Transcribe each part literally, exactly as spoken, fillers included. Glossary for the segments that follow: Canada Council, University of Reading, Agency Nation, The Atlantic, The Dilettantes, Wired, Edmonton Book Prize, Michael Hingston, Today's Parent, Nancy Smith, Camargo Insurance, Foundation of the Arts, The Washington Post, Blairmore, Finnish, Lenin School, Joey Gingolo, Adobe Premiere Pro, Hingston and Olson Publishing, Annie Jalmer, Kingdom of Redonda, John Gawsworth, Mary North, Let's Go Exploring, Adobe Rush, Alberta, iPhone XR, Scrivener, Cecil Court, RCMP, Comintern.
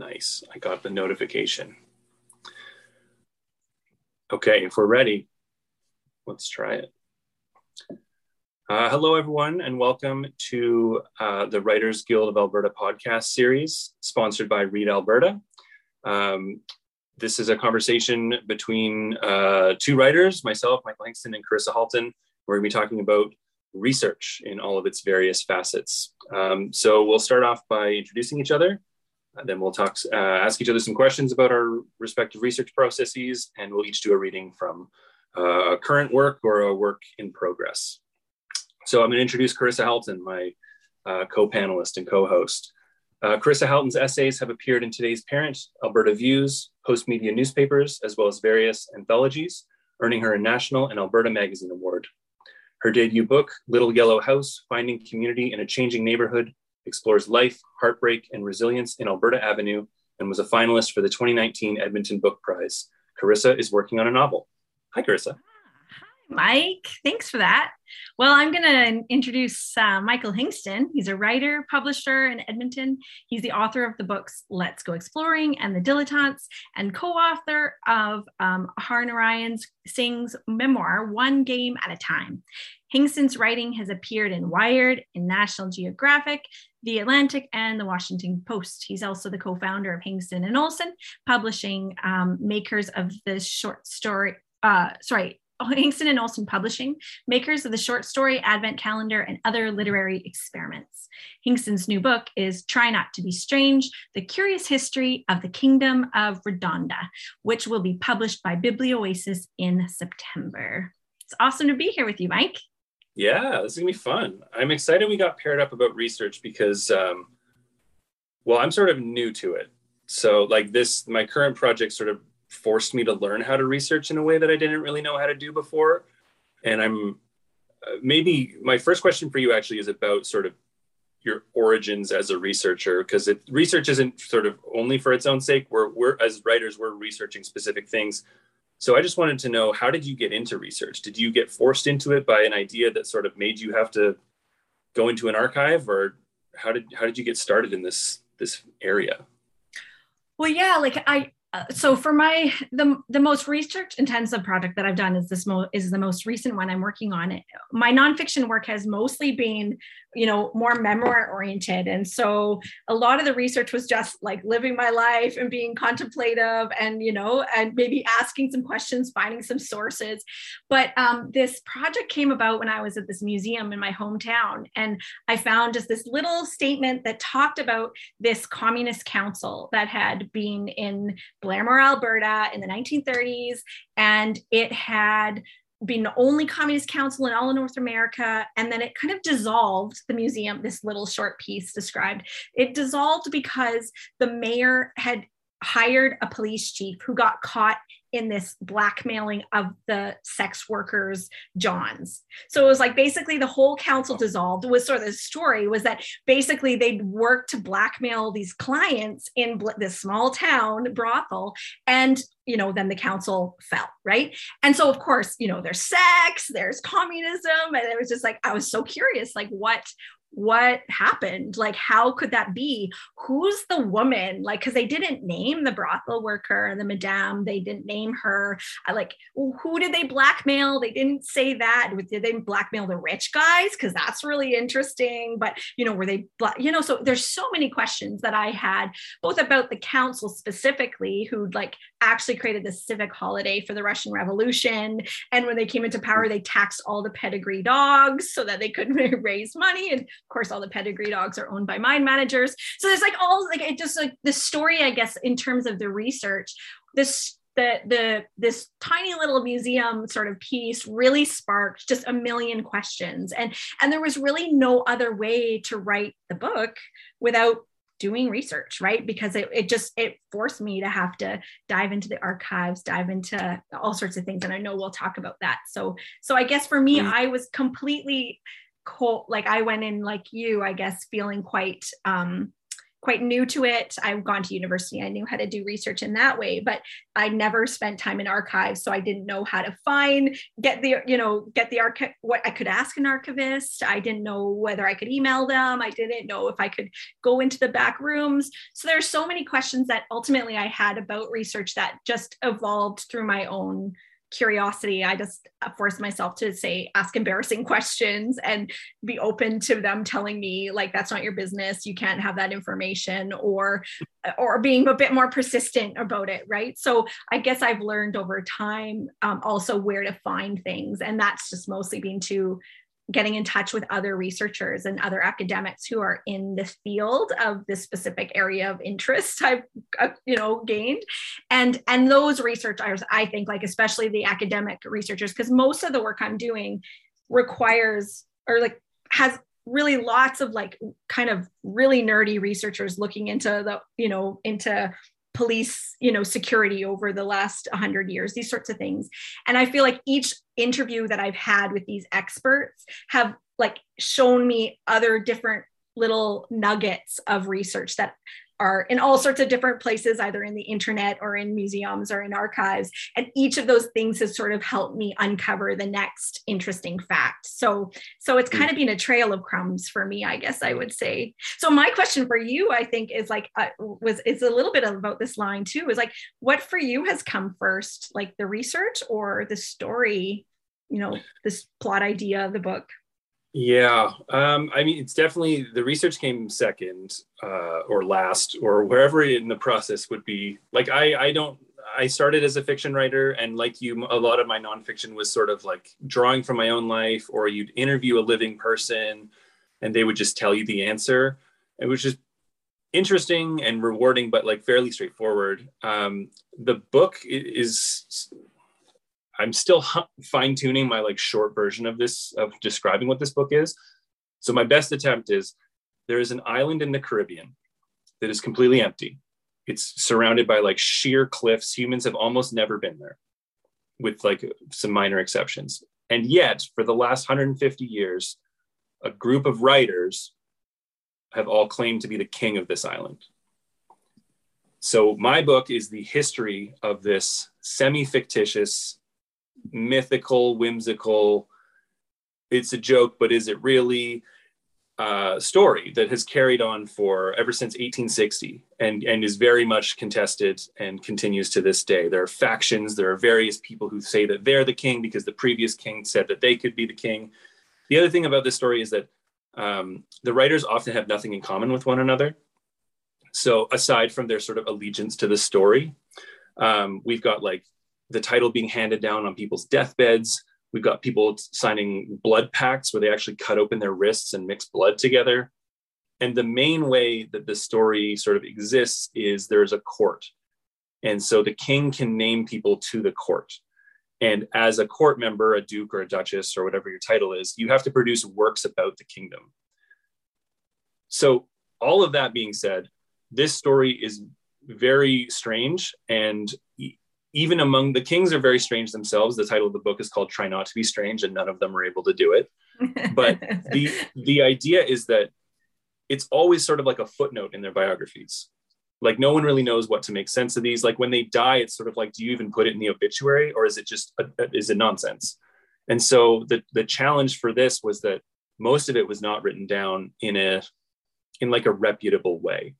Nice, I got the notification. Okay, if we're ready, let's try it. Uh, hello, everyone, and welcome to uh, the Writers Guild of Alberta podcast series, sponsored by Read Alberta. Um, this is a conversation between uh, two writers, myself, Mike Langston, and Carissa Halton. We're going to be talking about research in all of its various facets. Um, so we'll start off by introducing each other. Uh, then we'll talk, uh, ask each other some questions about our respective research processes, and we'll each do a reading from uh, current work or a work in progress. So I'm going to introduce Carissa Halton, my uh, co-panelist and co-host. Uh, Carissa Halton's essays have appeared in Today's Parent, Alberta Views, Post Media Newspapers, as well as various anthologies, earning her a National and Alberta Magazine Award. Her debut book, Little Yellow House, Finding Community in a Changing Neighborhood, explores life, heartbreak, and resilience in Alberta Avenue, and was a finalist for the twenty nineteen Edmonton Book Prize. Carissa is working on a novel. Hi, Carissa. Hi, Mike. Thanks for that. Well, I'm going to introduce uh, Michael Hingston. He's a writer, publisher in Edmonton. He's the author of the books Let's Go Exploring and The Dilettantes, and co-author of um, Har Narayan Singh's memoir, One Game at a Time. Hingston's writing has appeared in Wired, in National Geographic, The Atlantic, and The Washington Post. He's also the co-founder of Hingston and Olson Publishing, um, makers of the short story, uh, sorry, Hingston and Olson Publishing, makers of the short story, Advent Calendar, and other literary experiments. Hingston's new book is Try Not to Be Strange, The Curious History of the Kingdom of Redonda, which will be published by Biblioasis in September. It's awesome to be here with you, Mike. Yeah, this is going to be fun. I'm excited we got paired up about research because, um, well, I'm sort of new to it. So like this, my current project sort of forced me to learn how to research in a way that I didn't really know how to do before. And I'm uh, maybe my first question for you actually is about sort of your origins as a researcher, because it, research isn't sort of only for its own sake. We're, we're as writers, we're researching specific things. So I just wanted to know, how did you get into research? Did you get forced into it by an idea that sort of made you have to go into an archive, or how did how did you get started in this this area? Well, yeah, like I uh, so for my the the most research intensive project that I've done is this mo- is the most recent one I'm working on. My nonfiction work has mostly been, you know, more memoir oriented. And so a lot of the research was just like living my life and being contemplative and, you know, and maybe asking some questions, finding some sources. But um, this project came about when I was at this museum in my hometown. And I found just this little statement that talked about this communist council that had been in Blairmore, Alberta in the nineteen thirties. And it had being the only communist council in all of North America. And then it kind of dissolved, the museum, this little short piece described. It dissolved because the mayor had hired a police chief who got caught in this blackmailing of the sex workers, Johns. So it was like basically the whole council dissolved. It was sort of the story was that basically they'd worked to blackmail these clients in this small town brothel, and you know then the council fell, right? And so of course, you know, there's sex, there's communism, and it was just like I was so curious, like what. What happened? Like, how could that be? Who's the woman? Like, because they didn't name the brothel worker and the madame. They didn't name her. I like, who did they blackmail? They didn't say that. Did they blackmail the rich guys? Because that's really interesting. But, you know, were they, black, you know, so there's so many questions that I had, both about the council specifically, who like actually created the civic holiday for the Russian Revolution. And when they came into power, they taxed all the pedigree dogs so that they could raise money. And of course, all the pedigree dogs are owned by mine managers. So there's like all like it just like the story, I guess, in terms of the research, this the the this tiny little museum sort of piece really sparked just a million questions. And and there was really no other way to write the book without doing research, right? Because it, it just, it forced me to have to dive into the archives, dive into all sorts of things. And I know we'll talk about that. So, so I guess for me, mm-hmm. I was completely cold. Like I went in like you, I guess, feeling quite, um, quite new to it. I've gone to university. I knew how to do research in that way, but I never spent time in archives. So I didn't know how to find, get the, you know, get the archive, what I could ask an archivist. I didn't know whether I could email them. I didn't know if I could go into the back rooms. So there's so many questions that ultimately I had about research that just evolved through my own curiosity. I just forced myself to say, ask embarrassing questions and be open to them telling me, like, that's not your business. You can't have that information, or, or being a bit more persistent about it. Right. So I guess I've learned over time um, also where to find things. And that's just mostly been to getting in touch with other researchers and other academics who are in the field of this specific area of interest I've, you know, gained. And, and those researchers, I think, like, especially the academic researchers, because most of the work I'm doing requires, or like has really lots of like kind of really nerdy researchers looking into the, you know, into police, you know, security over the last one hundred years, these sorts of things. And I feel like each interview that I've had with these experts have like shown me other different little nuggets of research that are in all sorts of different places, either in the internet or in museums or in archives. And each of those things has sort of helped me uncover the next interesting fact. So, so it's kind of been a trail of crumbs for me, I guess I would say. So my question for you, I think, is like, uh, was, it's a little bit about this line too, is like, what for you has come first, like the research or the story, you know, this plot idea of the book? Yeah, um, I mean, it's definitely, the research came second uh, or last or wherever in the process would be. Like, I, I don't, I started as a fiction writer, and like you, a lot of my nonfiction was sort of like drawing from my own life, or you'd interview a living person and they would just tell you the answer. It was just interesting and rewarding, but like fairly straightforward. Um, the book is... I'm still fine tuning my like short version of this, of describing what this book is. So my best attempt is, there is an island in the Caribbean that is completely empty. It's surrounded by like sheer cliffs. Humans have almost never been there, with like some minor exceptions. And yet for the last one hundred fifty years, a group of writers have all claimed to be the king of this island. So my book is the history of this semi-fictitious, mythical, whimsical, it's a joke, but is it really, uh, story that has carried on for ever since eighteen sixty and, and is very much contested and continues to this day. There are factions, there are various people who say that they're the king because the previous king said that they could be the king. The other thing about this story is that um, the writers often have nothing in common with one another. So aside from their sort of allegiance to the story, um, we've got like the title being handed down on people's deathbeds. We've got people signing blood pacts where they actually cut open their wrists and mix blood together. And the main way that the story sort of exists is there's a court. And so the king can name people to the court. And as a court member, a duke or a duchess or whatever your title is, you have to produce works about the kingdom. So all of that being said, this story is very strange, and even among the kings are very strange themselves. The title of the book is called Try Not to Be Strange, and none of them are able to do it. But the the idea is that it's always sort of like a footnote in their biographies. Like, no one really knows what to make sense of these. Like, when they die, it's sort of like, do you even put it in the obituary, or is it just, a, is it nonsense? And so the the challenge for this was that most of it was not written down in a, in like a reputable way.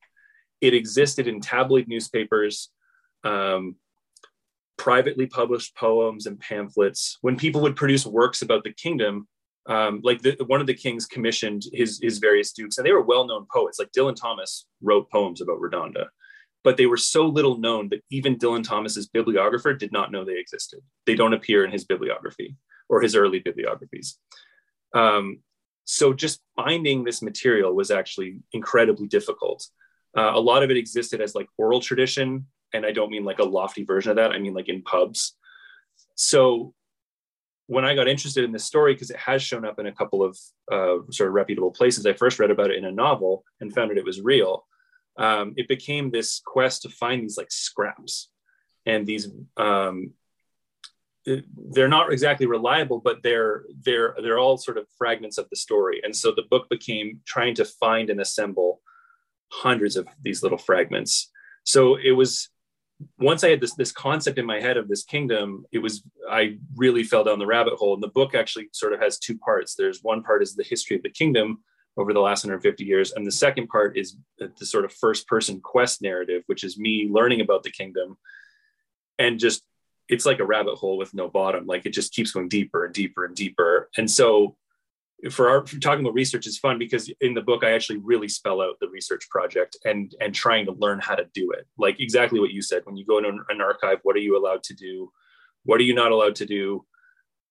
It existed in tabloid newspapers, um, privately published poems and pamphlets. When people would produce works about the kingdom, um, like the, one of the kings commissioned his, his various dukes, and they were well-known poets. Like, Dylan Thomas wrote poems about Redonda, but they were so little known that even Dylan Thomas's bibliographer did not know they existed. They don't appear in his bibliography or his early bibliographies. Um, so just finding this material was actually incredibly difficult. Uh, a lot of it existed as like oral tradition, and I don't mean like a lofty version of that. I mean like in pubs. So when I got interested in this story, because it has shown up in a couple of uh, sort of reputable places, I first read about it in a novel and found out it was real. Um, it became this quest to find these like scraps, and these um, they're not exactly reliable, but they're they're they're all sort of fragments of the story. And so the book became trying to find and assemble hundreds of these little fragments. So it was, once I had this, this concept in my head of this kingdom, it was, I really fell down the rabbit hole. And the book actually sort of has two parts. There's one part is the history of the kingdom over the last one hundred fifty years. And the second part is the sort of first person quest narrative, which is me learning about the kingdom. And just, it's like a rabbit hole with no bottom. Like it just keeps going deeper and deeper and deeper. And so for our, for talking about research is fun because in the book, I actually really spell out the research project and, and trying to learn how to do it. Like exactly what you said, when you go into an archive, what are you allowed to do? What are you not allowed to do?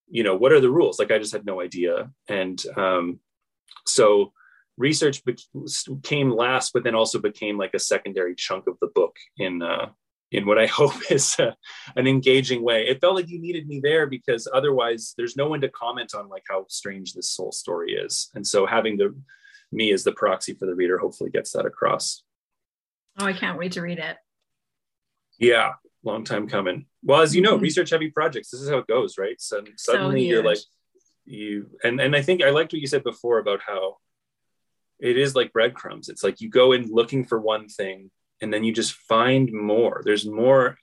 You know, what are the rules? Like, I just had no idea. And um, so research came last, but then also became like a secondary chunk of the book in, uh, in what I hope is uh, an engaging way. It felt like you needed me there because otherwise there's no one to comment on like how strange this whole story is. And so having the me as the proxy for the reader hopefully gets that across. Oh, I can't wait to read it. Yeah, long time coming. Well, as you know, mm-hmm. research heavy projects, this is how it goes, right? So suddenly so you're like, you, and, and I think I liked what you said before about how it is like breadcrumbs. It's like you go in looking for one thing and then you just find more. There's more.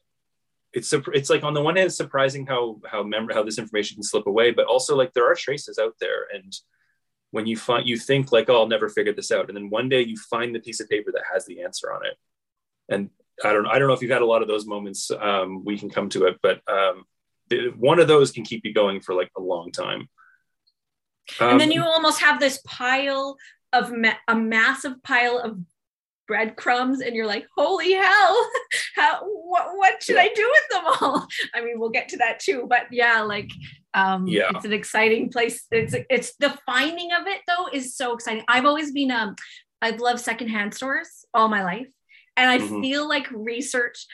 It's it's like on the one hand, it's surprising how how mem- how this information can slip away, but also like there are traces out there. And when you find, you think like, oh, I'll never figure this out, and then one day you find the piece of paper that has the answer on it. And I don't I don't know if you've had a lot of those moments. Um, we can come to it, but um, one of those can keep you going for like a long time. Um, and then you almost have this pile of ma- a massive pile of breadcrumbs and you're like, holy hell, how what, what should yeah. I do with them all? I mean, we'll get to that too, but yeah, like um yeah. it's an exciting place. It's it's the finding of it though is so exciting. I've always been um I've loved secondhand stores all my life, and I mm-hmm. feel like research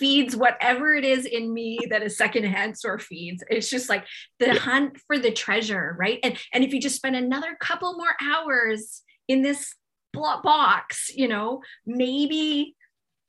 feeds whatever it is in me that a secondhand store feeds. It's just like the yeah. hunt for the treasure, right? And and if you just spend another couple more hours in this box, you know, maybe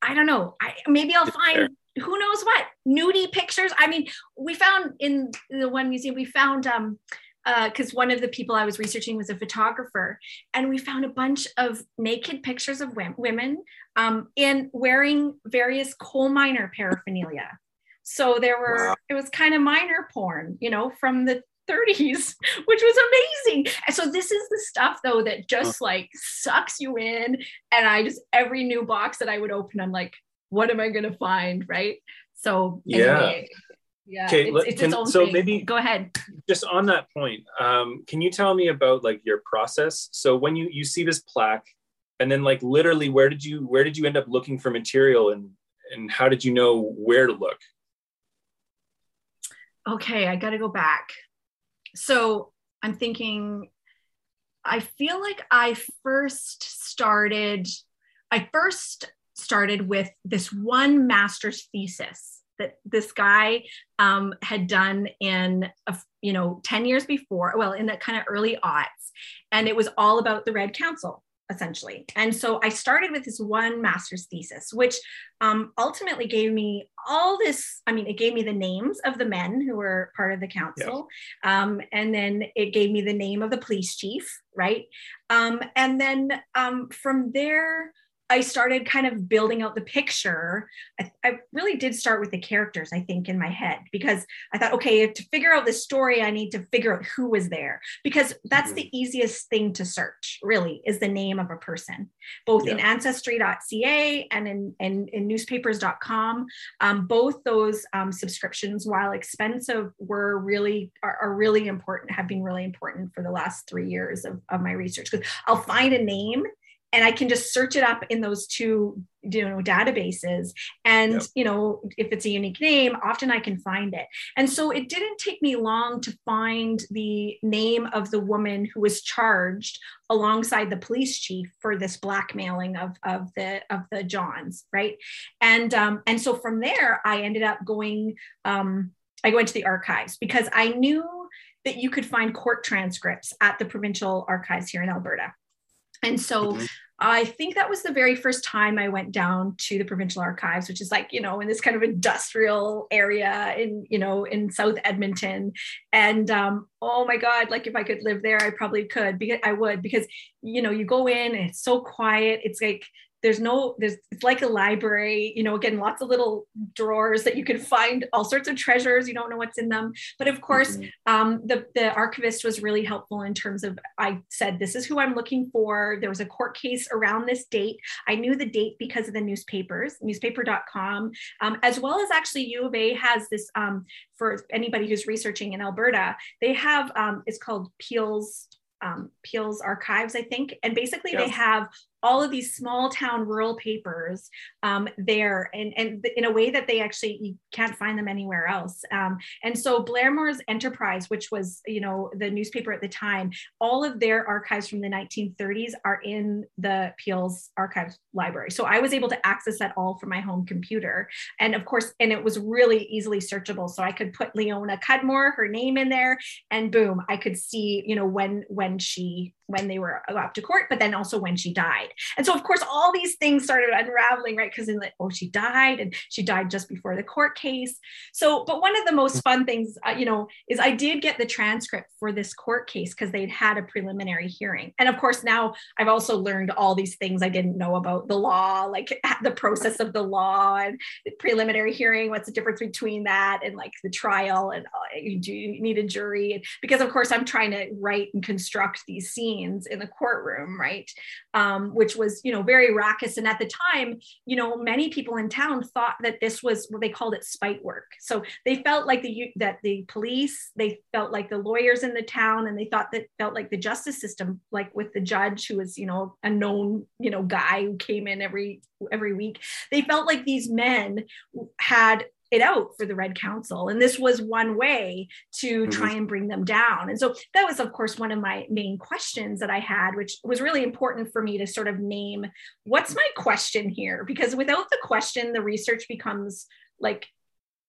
I don't know, I maybe I'll find who knows what nudie pictures. I mean, we found in the one museum we found um uh because one of the people I was researching was a photographer, and we found a bunch of naked pictures of women um in wearing various coal miner paraphernalia. So there were wow. it was kind of miner porn, you know, from the thirties, which was amazing. And so this is the stuff though that just like sucks you in, and I just every new box that I would open, I'm like, what am I gonna find, right? So anyway, yeah yeah it's, it's can, its own so thing. Maybe go ahead just on that point, um can you tell me about like your process? So when you you see this plaque, and then like literally where did you where did you end up looking for material, and and how did you know where to look? Okay, I gotta go back. So I'm thinking, I feel like I first started, I first started with this one master's thesis that this guy um, had done in, a, you know, ten years before, well, in the kind of early aughts. And it was all about the Red Council, essentially. And so I started with this one master's thesis, which um, ultimately gave me all this, I mean, it gave me the names of the men who were part of the council. Yeah. Um, and then it gave me the name of the police chief, right? Um, and then um, from there, I started kind of building out the picture. I, I really did start with the characters, I think, in my head, because I thought, okay, to figure out this story, I need to figure out who was there, because that's mm-hmm. the easiest thing to search, really, is the name of a person, both yeah. in ancestry dot c a and in, in, in newspapers dot com. Um, both those um, subscriptions, while expensive, were really, are, are really important, have been really important for the last three years of, of my research, because I'll find a name and I can just search it up in those two, you know, databases. And, yep. you know, if it's a unique name, often I can find it. And so it didn't take me long to find the name of the woman who was charged alongside the police chief for this blackmailing of, of the of the Johns, right? And um, and so from there, I ended up going, um, I went to the archives, because I knew that you could find court transcripts at the provincial archives here in Alberta. And so mm-hmm. I think that was the very first time I went down to the provincial archives, which is like, you know, in this kind of industrial area in, you know, in South Edmonton. And um, oh my God, like if I could live there, I probably could, because I would, because, you know, you go in and it's so quiet. It's like There's no, there's, it's like a library, you know, again, lots of little drawers that you can find all sorts of treasures. You don't know what's in them. But of course, mm-hmm. um, the, the archivist was really helpful in terms of, I said, this is who I'm looking for. There was a court case around this date. I knew the date because of the newspapers, newspaper dot com, um, as well as actually U of A has this, um, for anybody who's researching in Alberta, they have, um, it's called Peel's, um, Peel's Archives, I think. And basically yes. they have all of these small town rural papers um, there and, and in a way that they actually, you can't find them anywhere else. Um, and so Blairmore's Enterprise, which was, you know, the newspaper at the time, all of their archives from the nineteen thirties are in the Peel's Archives library. So I was able to access that all from my home computer. And of course, and it was really easily searchable. So I could put Leona Cudmore, her name in there, and boom, I could see, you know, when, when she, when they were up to court, but then also when she died. And so, of course, all these things started unraveling, right? Because in like, oh, she died, and she died just before the court case. So, but one of the most fun things, uh, you know, is I did get the transcript for this court case because they'd had a preliminary hearing. And of course, now I've also learned all these things I didn't know about the law, like the process of the law and the preliminary hearing. What's the difference between that and like the trial? And uh, you do you need a jury? And because, of course, I'm trying to write and construct these scenes in the courtroom, right? Um, which was, you know, very raucous. And at the time, you know, many people in town thought that this was what they called it spite work. So they felt like the, that the police, they felt like the lawyers in the town, and they thought that felt like the justice system, like with the judge who was, you know, a known, you know, guy who came in every, every week. They felt like these men had it out for the Red Council. And this was one way to try and bring them down. And so that was, of course, one of my main questions that I had, which was really important for me to sort of name, what's my question here? Because without the question, the research becomes like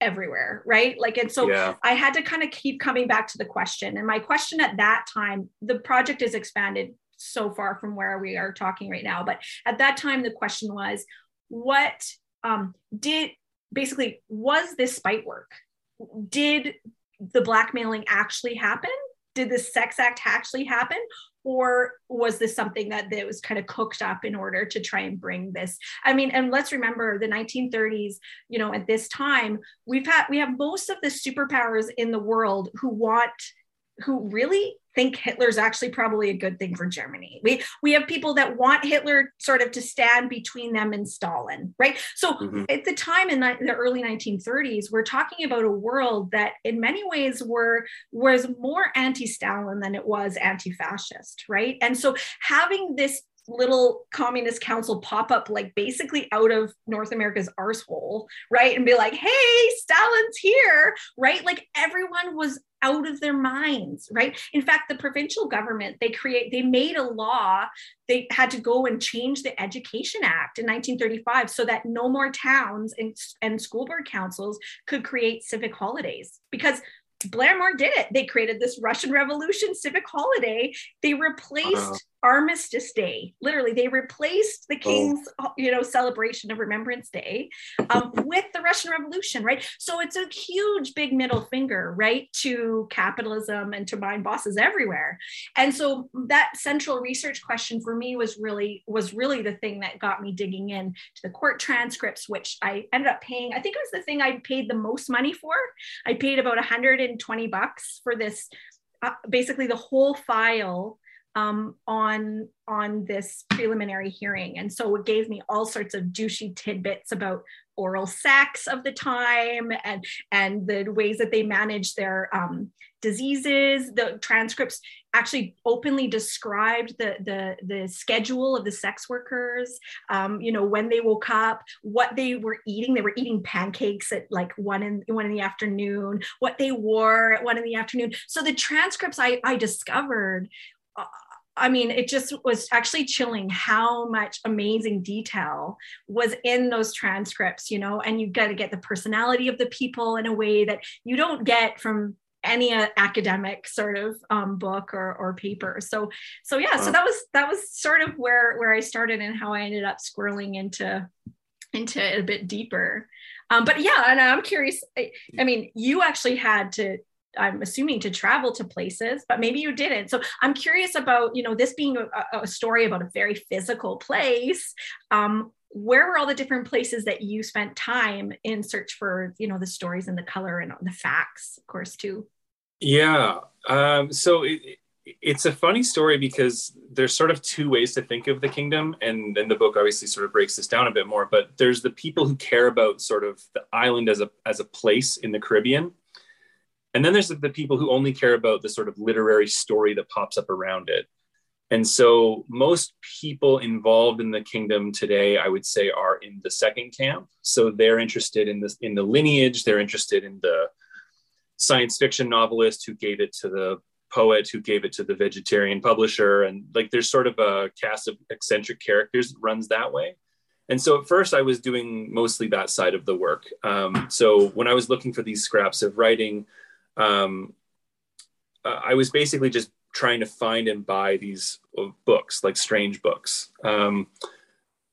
everywhere, right? Like, and so yeah. I had to kind of keep coming back to the question. And my question at that time, the project is expanded so far from where we are talking right now. But at that time, the question was, what um, did, basically, was this spite work? Did the blackmailing actually happen? Did the sex act actually happen? Or was this something that, that was kind of cooked up in order to try and bring this? I mean, and let's remember the nineteen thirties, you know, at this time, we've had, we have most of the superpowers in the world who want, who really think Hitler's actually probably a good thing for Germany. We we have people that want Hitler sort of to stand between them and Stalin, right? So mm-hmm. at the time in the early nineteen thirties, we're talking about a world that in many ways were was more anti-Stalin than it was anti-fascist, right? And so having this little communist council pop up like basically out of North America's arsehole, right? And be like, hey, Stalin's here, right? Like everyone was out of their minds, right? In fact, the provincial government, they create, they made a law, they had to go and change the Education Act in nineteen thirty-five so that no more towns and, and school board councils could create civic holidays, because Blairmore did it. They created this Russian Revolution civic holiday. They replaced uh-huh. Armistice Day. Literally, they replaced the King's, oh. you know, celebration of Remembrance Day um, with the Russian Revolution, right? So it's a huge big middle finger, right, to capitalism and to mind bosses everywhere. And so that central research question for me was really was really the thing that got me digging in to the court transcripts, which I ended up paying. I think it was the thing I paid the most money for. I paid about one hundred twenty bucks for this, uh, basically the whole file um, on, on this preliminary hearing. And so it gave me all sorts of douchey tidbits about oral sex of the time and, and the ways that they managed their um, diseases. The transcripts actually openly described the, the, the schedule of the sex workers, um, you know, when they woke up, what they were eating. They were eating pancakes at like one in, one in the afternoon, what they wore at one in the afternoon. So the transcripts I, I discovered Uh, I mean, it just was actually chilling how much amazing detail was in those transcripts, you know, and you got to get the personality of the people in a way that you don't get from any uh, academic sort of um, book or, or paper. So, so yeah, so that was, that was sort of where, where I started and how I ended up squirreling into, into it a bit deeper. Um, but yeah, and I'm curious, I, I mean, you actually had to I'm assuming, to travel to places, but maybe you didn't. So I'm curious about, you know, this being a, a story about a very physical place. Um, where were all the different places that you spent time in search for, you know, the stories and the color and the facts, of course, too? Yeah. Um, so it, it's a funny story because there's sort of two ways to think of the kingdom. And then the book obviously sort of breaks this down a bit more, but there's the people who care about sort of the island as a, as a place in the Caribbean. And then there's the people who only care about the sort of literary story that pops up around it. And so most people involved in the kingdom today, I would say, are in the second camp. So they're interested in this, in the lineage. They're interested in the science fiction novelist who gave it to the poet, who gave it to the vegetarian publisher. And like, there's sort of a cast of eccentric characters that runs that way. And so at first I was doing mostly that side of the work. Um, so when I was looking for these scraps of writing, Um, uh, I was basically just trying to find and buy these books, like strange books. Um,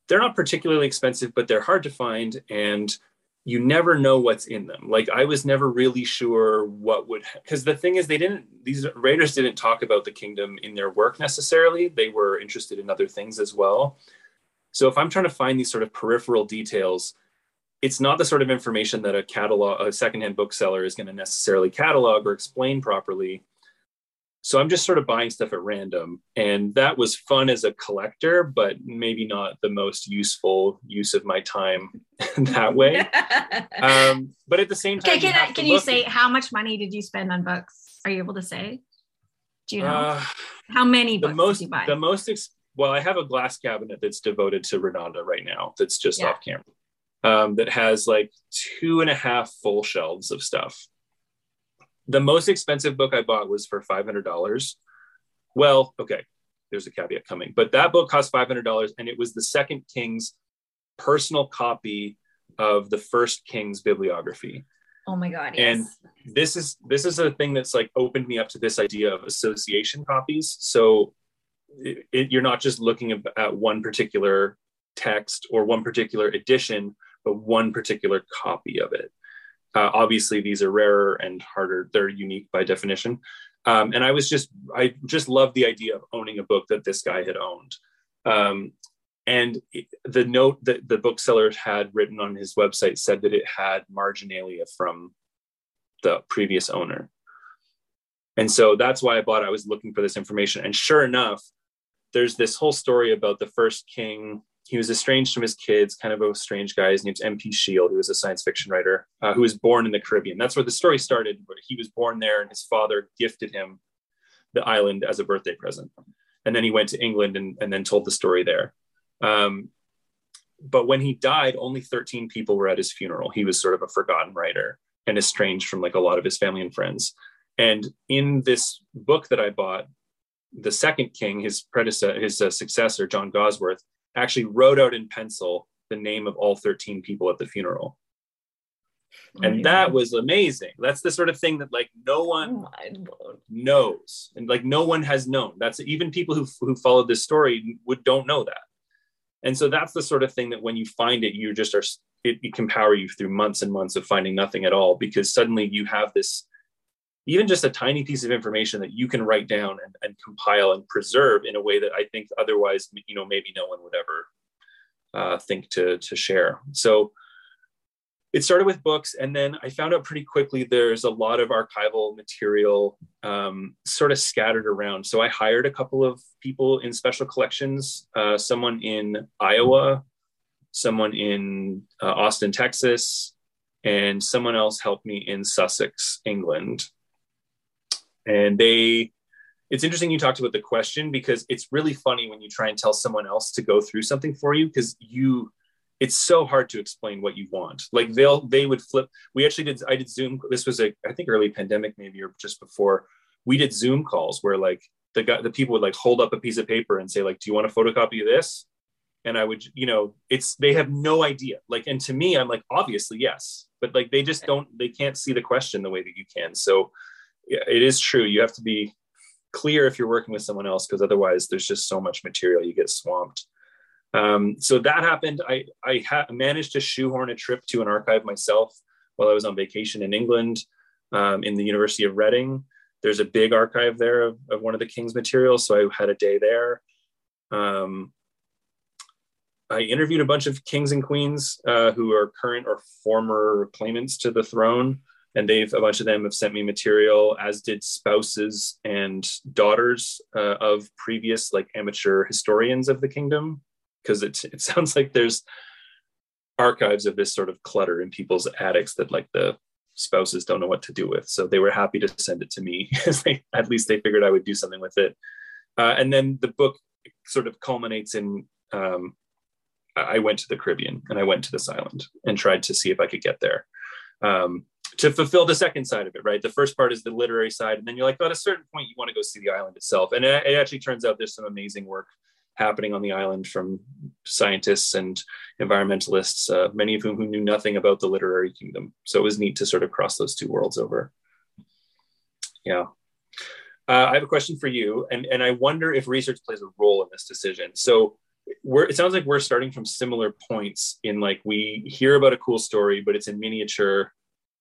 they're not particularly expensive, but they're hard to find, and you never know what's in them. Like, I was never really sure what would, because the thing is, they didn't, these writers didn't talk about the kingdom in their work necessarily. They were interested in other things as well. So if I'm trying to find these sort of peripheral details, it's not the sort of information that a catalog, a secondhand bookseller is going to necessarily catalog or explain properly. So I'm just sort of buying stuff at random. And that was fun as a collector, but maybe not the most useful use of my time that way. Um, but at the same time, okay, can, you, I, can you say at, how much money did you spend on books? Are you able to say? Do you know? Uh, how many books the most, did you buy? The most ex- well, I have a glass cabinet that's devoted to Renanda right now. That's just yeah. off camera. Um, that has like two and a half full shelves of stuff. The most expensive book I bought was for five hundred dollars. Well, okay, there's a caveat coming, but that book cost five hundred dollars, and it was the second king's personal copy of the first king's bibliography. Oh my God, yes. And this is, this is a thing that's like opened me up to this idea of association copies. So it, it, you're not just looking at one particular text or one particular edition, but one particular copy of it. Uh, obviously, these are rarer and harder. They're unique by definition. Um, and I was just, I just loved the idea of owning a book that this guy had owned. Um, and it, the note that the bookseller had written on his website said that it had marginalia from the previous owner. And so that's why I bought it. I was looking for this information. And sure enough, there's this whole story about the first king. He was estranged from his kids, kind of a strange guy. His name's M P Shield, who was a science fiction writer, uh, who was born in the Caribbean. That's where the story started. Where he was born there, and his father gifted him the island as a birthday present. And then he went to England and, and then told the story there. Um, but when he died, only thirteen people were at his funeral. He was sort of a forgotten writer and estranged from like a lot of his family and friends. And in this book that I bought, the second king, his predecessor, his uh, successor, John Gawsworth, actually wrote out in pencil the name of all thirteen people at the funeral. Amazing. And that was amazing. That's the sort of thing that like no one oh knows, and like no one has known. That's even people who who followed this story would don't know that. And so that's the sort of thing that when you find it, you just are, it, it can power you through months and months of finding nothing at all, because suddenly you have this, even just a tiny piece of information that you can write down and, and compile and preserve in a way that I think otherwise, you know, maybe no one would ever uh, think to, to share. So it started with books. And then I found out pretty quickly, there's a lot of archival material um, sort of scattered around. So I hired a couple of people in special collections, uh, someone in Iowa, someone in uh, Austin, Texas, and someone else helped me in Sussex, England. And they, it's interesting you talked about the question, because it's really funny when you try and tell someone else to go through something for you, because you, it's so hard to explain what you want. Like they'll, they would flip. We actually did, I did Zoom. This was a, I think early pandemic, maybe, or just before. We did Zoom calls where like the guy, the people would like hold up a piece of paper and say like, do you want a photocopy of this? And I would, you know, it's, they have no idea. Like, and to me, I'm like, obviously, yes. But like, they just don't, they can't see the question the way that you can. So yeah, it is true. You have to be clear if you're working with someone else, because otherwise there's just so much material, you get swamped. Um, so that happened. I, I ha- managed to shoehorn a trip to an archive myself while I was on vacation in England. um, in the University of Reading. There's a big archive there of, of one of the King's materials. So I had a day there. Um, I interviewed a bunch of kings and queens uh, who are current or former claimants to the throne. And they've, a bunch of them have sent me material, as did spouses and daughters uh, of previous like amateur historians of the kingdom. Cause it, it sounds like there's archives of this sort of clutter in people's attics that like the spouses don't know what to do with. So they were happy to send it to me. they, at least they figured I would do something with it. Uh, and then the book sort of culminates in, um, I went to the Caribbean and I went to this island and tried to see if I could get there um, to fulfill the second side of it, right? The first part is the literary side. And then you're like, oh, at a certain point, you want to go see the island itself. And it, it actually turns out there's some amazing work happening on the island from scientists and environmentalists, uh, many of whom who knew nothing about the literary kingdom. So it was neat to sort of cross those two worlds over. Yeah. Uh, I have a question for you. And, and I wonder if research plays a role in this decision. So We're, it sounds like we're starting from similar points in like, we hear about a cool story, but it's in miniature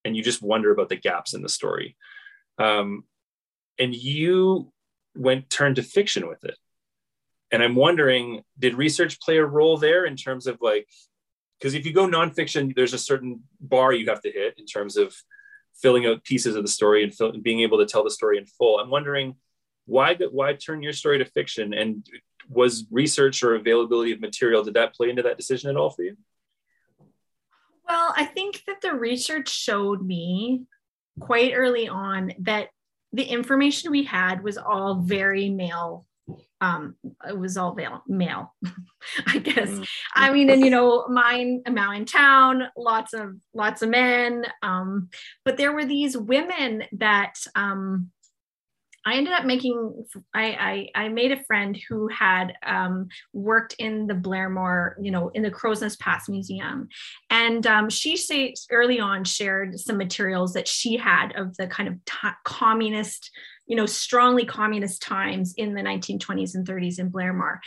and you just wonder about the gaps in the story. Um, and you went turned to fiction with it. And I'm wondering, did research play a role there in terms of like, because if you go nonfiction, there's a certain bar you have to hit in terms of filling out pieces of the story and fill, being able to tell the story in full. I'm wondering why, why turn your story to fiction? And was research or availability of material, did that play into that decision at all for you? Well, I think that the research showed me quite early on that the information we had was all very male. Um, it was all male, male I guess. Mm-hmm. I mean, and you know, mine, I'm out in town, lots of, lots of men. Um, but there were these women that, um, I ended up making, I, I, I made a friend who had um, worked in the Blairmore, you know, in the Crow's Nest Pass Museum. And um, she say, early on shared some materials that she had of the kind of t- communist, you know, strongly communist times in the nineteen twenties and thirties in Blairmore.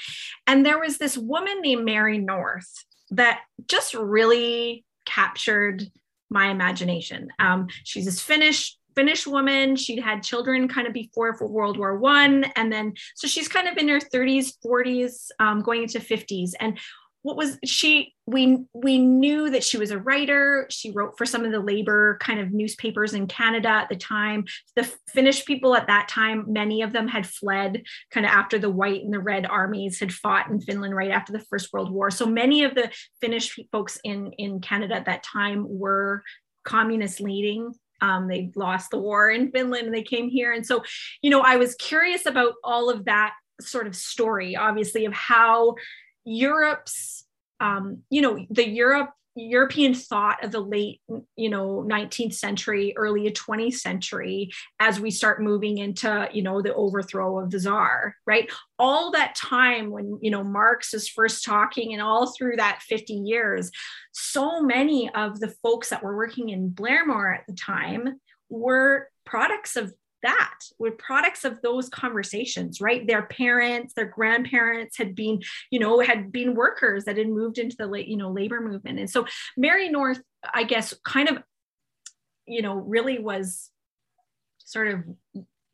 And there was this woman named Mary North that just really captured my imagination. Um, she's this Finnish Finnish woman. She'd had children kind of before World War One. And then, so she's kind of in her thirties, forties, um, going into fifties. And what was she, we, we knew that she was a writer. She wrote for some of the labor kind of newspapers in Canada at the time. The Finnish people at that time, many of them had fled kind of after the White and the Red armies had fought in Finland right after the First World War. So many of the Finnish folks in, in Canada at that time were communist leaning. Um, they lost the war in Finland and they came here. And so, you know, I was curious about all of that sort of story, obviously, of how Europe's, um, you know, the Europe, European thought of the late, you know, nineteenth century, early twentieth century, as we start moving into, you know, the overthrow of the Tsar, right? All that time when, you know, Marx is first talking and all through that fifty years, so many of the folks that were working in Blairmore at the time were products of that, were products of those conversations, right? Their parents, their grandparents had been, you know, had been workers that had moved into the, you know, labor movement. And so Mary North, I guess, kind of, you know, really was sort of,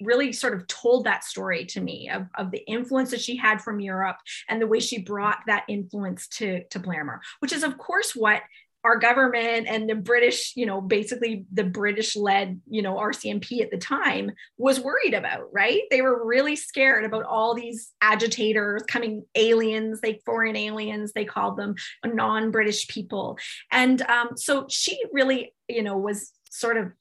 really sort of told that story to me of, of the influence that she had from Europe and the way she brought that influence to, to Blairmore, which is of course what our government and the British, you know, basically the British led, you know, R C M P at the time was worried about, right? They were really scared about all these agitators coming, aliens, like foreign aliens, they called them, non-British people. And um, so she really, you know, was sort of,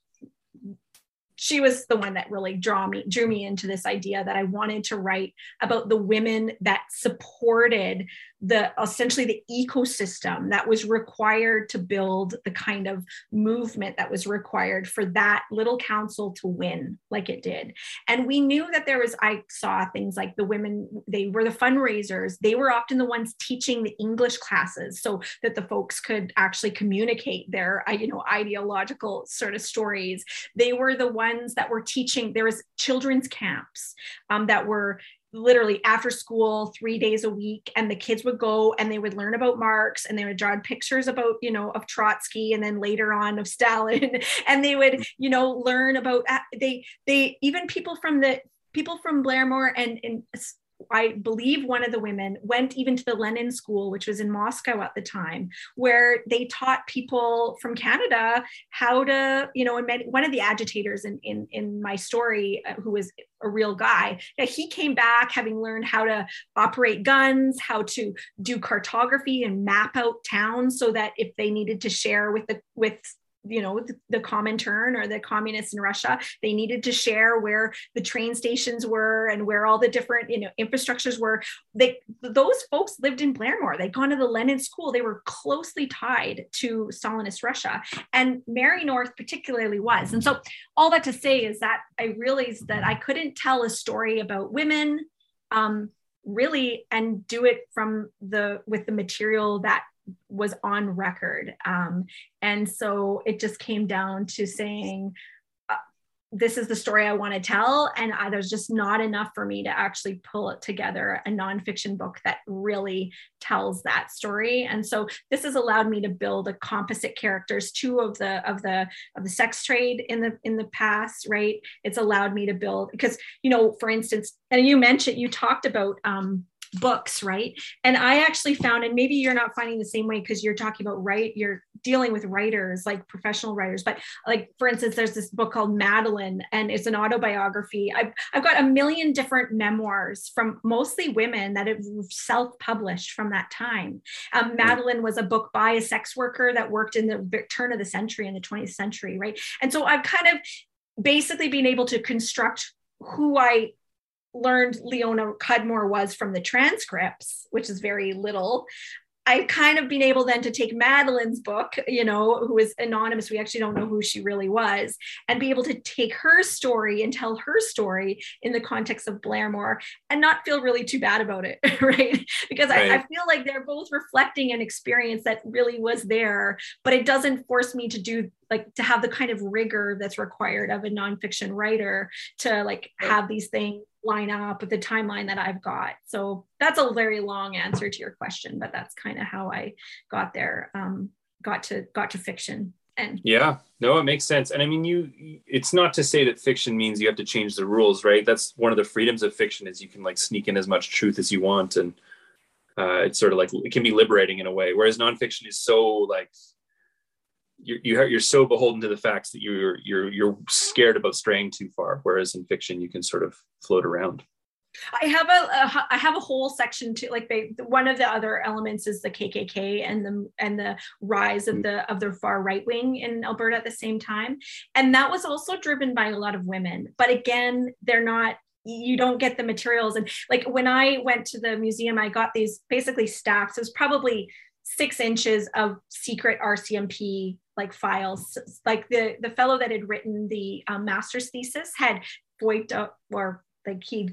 she was the one that really drew me, drew me into this idea that I wanted to write about the women that supported the, essentially the ecosystem that was required to build the kind of movement that was required for that little council to win like it did. And we knew that there was, I saw things like the women, they were the fundraisers. They were often the ones teaching the English classes so that the folks could actually communicate their, you know, ideological sort of stories. They were the ones that were teaching, there was children's camps um, that were literally after school, three days a week, and the kids would go and they would learn about Marx and they would draw pictures about, you know, of Trotsky and then later on of Stalin. And they would, you know, learn about, they, they, even people from the, people from Blairmore and, and I believe one of the women went even to the Lenin School, which was in Moscow at the time, where they taught people from Canada how to, you know, and many, one of the agitators in, in, in my story, uh, who was a real guy, that he came back having learned how to operate guns, how to do cartography and map out towns so that if they needed to share with the, with you know, the, the Comintern or the communists in Russia, they needed to share where the train stations were and where all the different, you know, infrastructures were. They, those folks lived in Blairmore. They'd gone to the Lenin School. They were closely tied to Stalinist Russia. And Mary North particularly was. And so all that to say is that I realized that I couldn't tell a story about women um, really and do it from the, with the material that was on record. Um, and so it just came down to saying, uh, this is the story I want to tell. And I, there's just not enough for me to actually pull it together, a nonfiction book that really tells that story. And so this has allowed me to build a composite characters, two of the, of the, of the sex trade in the, in the past, right? It's allowed me to build, because, you know, for instance, and you mentioned, you talked about, um, books, right? And I actually found, and maybe you're not finding the same way because you're talking about, right, you're dealing with writers, like professional writers, but like, for instance, there's this book called Madeline, and it's an autobiography. I've, I've got a million different memoirs from mostly women that have self-published from that time. Um, Madeline was a book by a sex worker that worked in the turn of the century, in the twentieth century, right? And so I've kind of basically been able to construct who I learned Leona Cudmore was from the transcripts, which is very little. I've kind of been able then to take Madeline's book, you know, who is anonymous, we actually don't know who she really was, and be able to take her story and tell her story in the context of Blairmore and not feel really too bad about it, right? Because right. I, I feel like they're both reflecting an experience that really was there, but it doesn't force me to do, like, to have the kind of rigor that's required of a nonfiction writer to, like, right. have these things line up with the timeline that I've got. So that's a very long answer to your question, but that's kind of how I got there, um, got to got to fiction. And yeah, no, it makes sense. And I mean, you, it's not to say that fiction means you have to change the rules, right? That's one of the freedoms of fiction, is you can, like, sneak in as much truth as you want, and uh, it's sort of like, it can be liberating in a way. Whereas nonfiction is so, like, you're you're, you're so beholden to the facts that you're you're you're scared about straying too far. Whereas in fiction, you can sort of float around. I have a, a I have a whole section too. Like, they, one of the other elements is the K K K and the and the rise of the of the far right wing in Alberta at the same time, and that was also driven by a lot of women. But again, they're not. You don't get the materials. And like, when I went to the museum, I got these basically stacks. It was probably six inches of secret R C M P like files. Like, the the fellow that had written the um, master's thesis had foiped up, or like he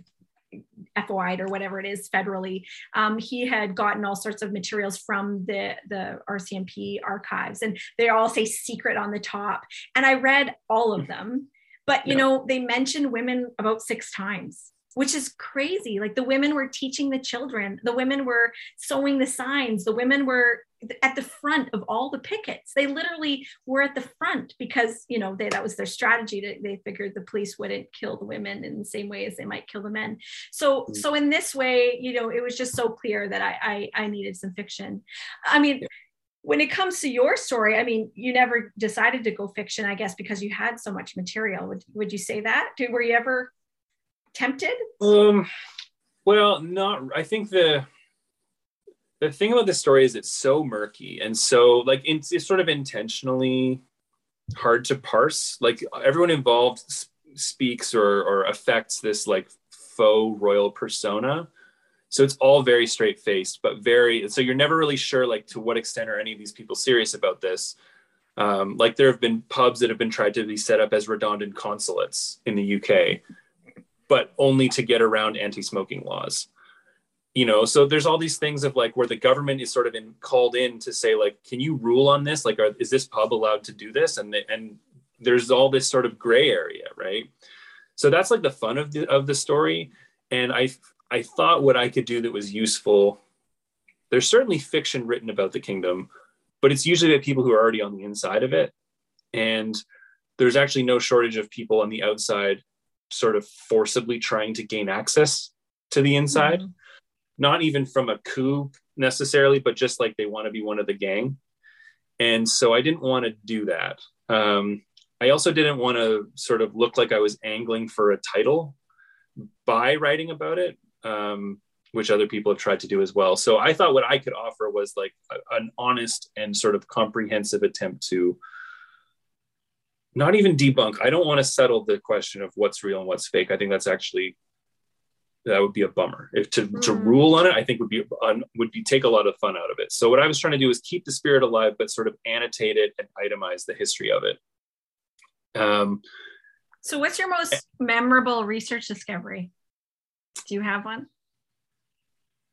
F O I'd or whatever it is federally. Um, he had gotten all sorts of materials from the, the R C M P archives, and they all say secret on the top. And I read all of them, but you yeah. know, they mentioned women about six times, which is crazy. Like, the women were teaching the children, the women were sewing the signs, the women were at the front of all the pickets. They literally were at the front because, you know, they, that was their strategy. That they figured the police wouldn't kill the women in the same way as they might kill the men. So, mm-hmm. so in this way, you know, it was just so clear that I, I, I needed some fiction. I mean, yeah. when it comes to your story, I mean, you never decided to go fiction, I guess, because you had so much material. Would, would you say that? Did, were you ever tempted? Um, well, not, I think the, the thing about this story is it's so murky, and so like it's, it's sort of intentionally hard to parse. Like, everyone involved sp speaks or or affects this like faux royal persona, so it's all very straight faced, but very so you're never really sure like to what extent are any of these people serious about this. Um, like, there have been pubs that have been tried to be set up as redundant consulates in the U K, but only to get around anti-smoking laws. You know, so there's all these things of like where the government is sort of in, called in to say like, can you rule on this? Like, are, is this pub allowed to do this? And the, and there's all this sort of gray area, right? So that's like the fun of the of the story. And I I thought what I could do that was useful. There's certainly fiction written about the kingdom, but it's usually by people who are already on the inside of it. And there's actually no shortage of people on the outside sort of forcibly trying to gain access to the inside, mm-hmm. not even from a coup necessarily, but just like they want to be one of the gang. And so I didn't want to do that. Um, I also didn't want to sort of look like I was angling for a title by writing about it, um, which other people have tried to do as well. So I thought what I could offer was like a, an honest and sort of comprehensive attempt to not even debunk. I don't want to settle the question of what's real and what's fake. I think that's actually, that would be a bummer. If to, mm. to rule on it, I think would be un, would be take a lot of fun out of it. So what I was trying to do is keep the spirit alive, but sort of annotate it and itemize the history of it. Um, so what's your most memorable research discovery? Do you have one?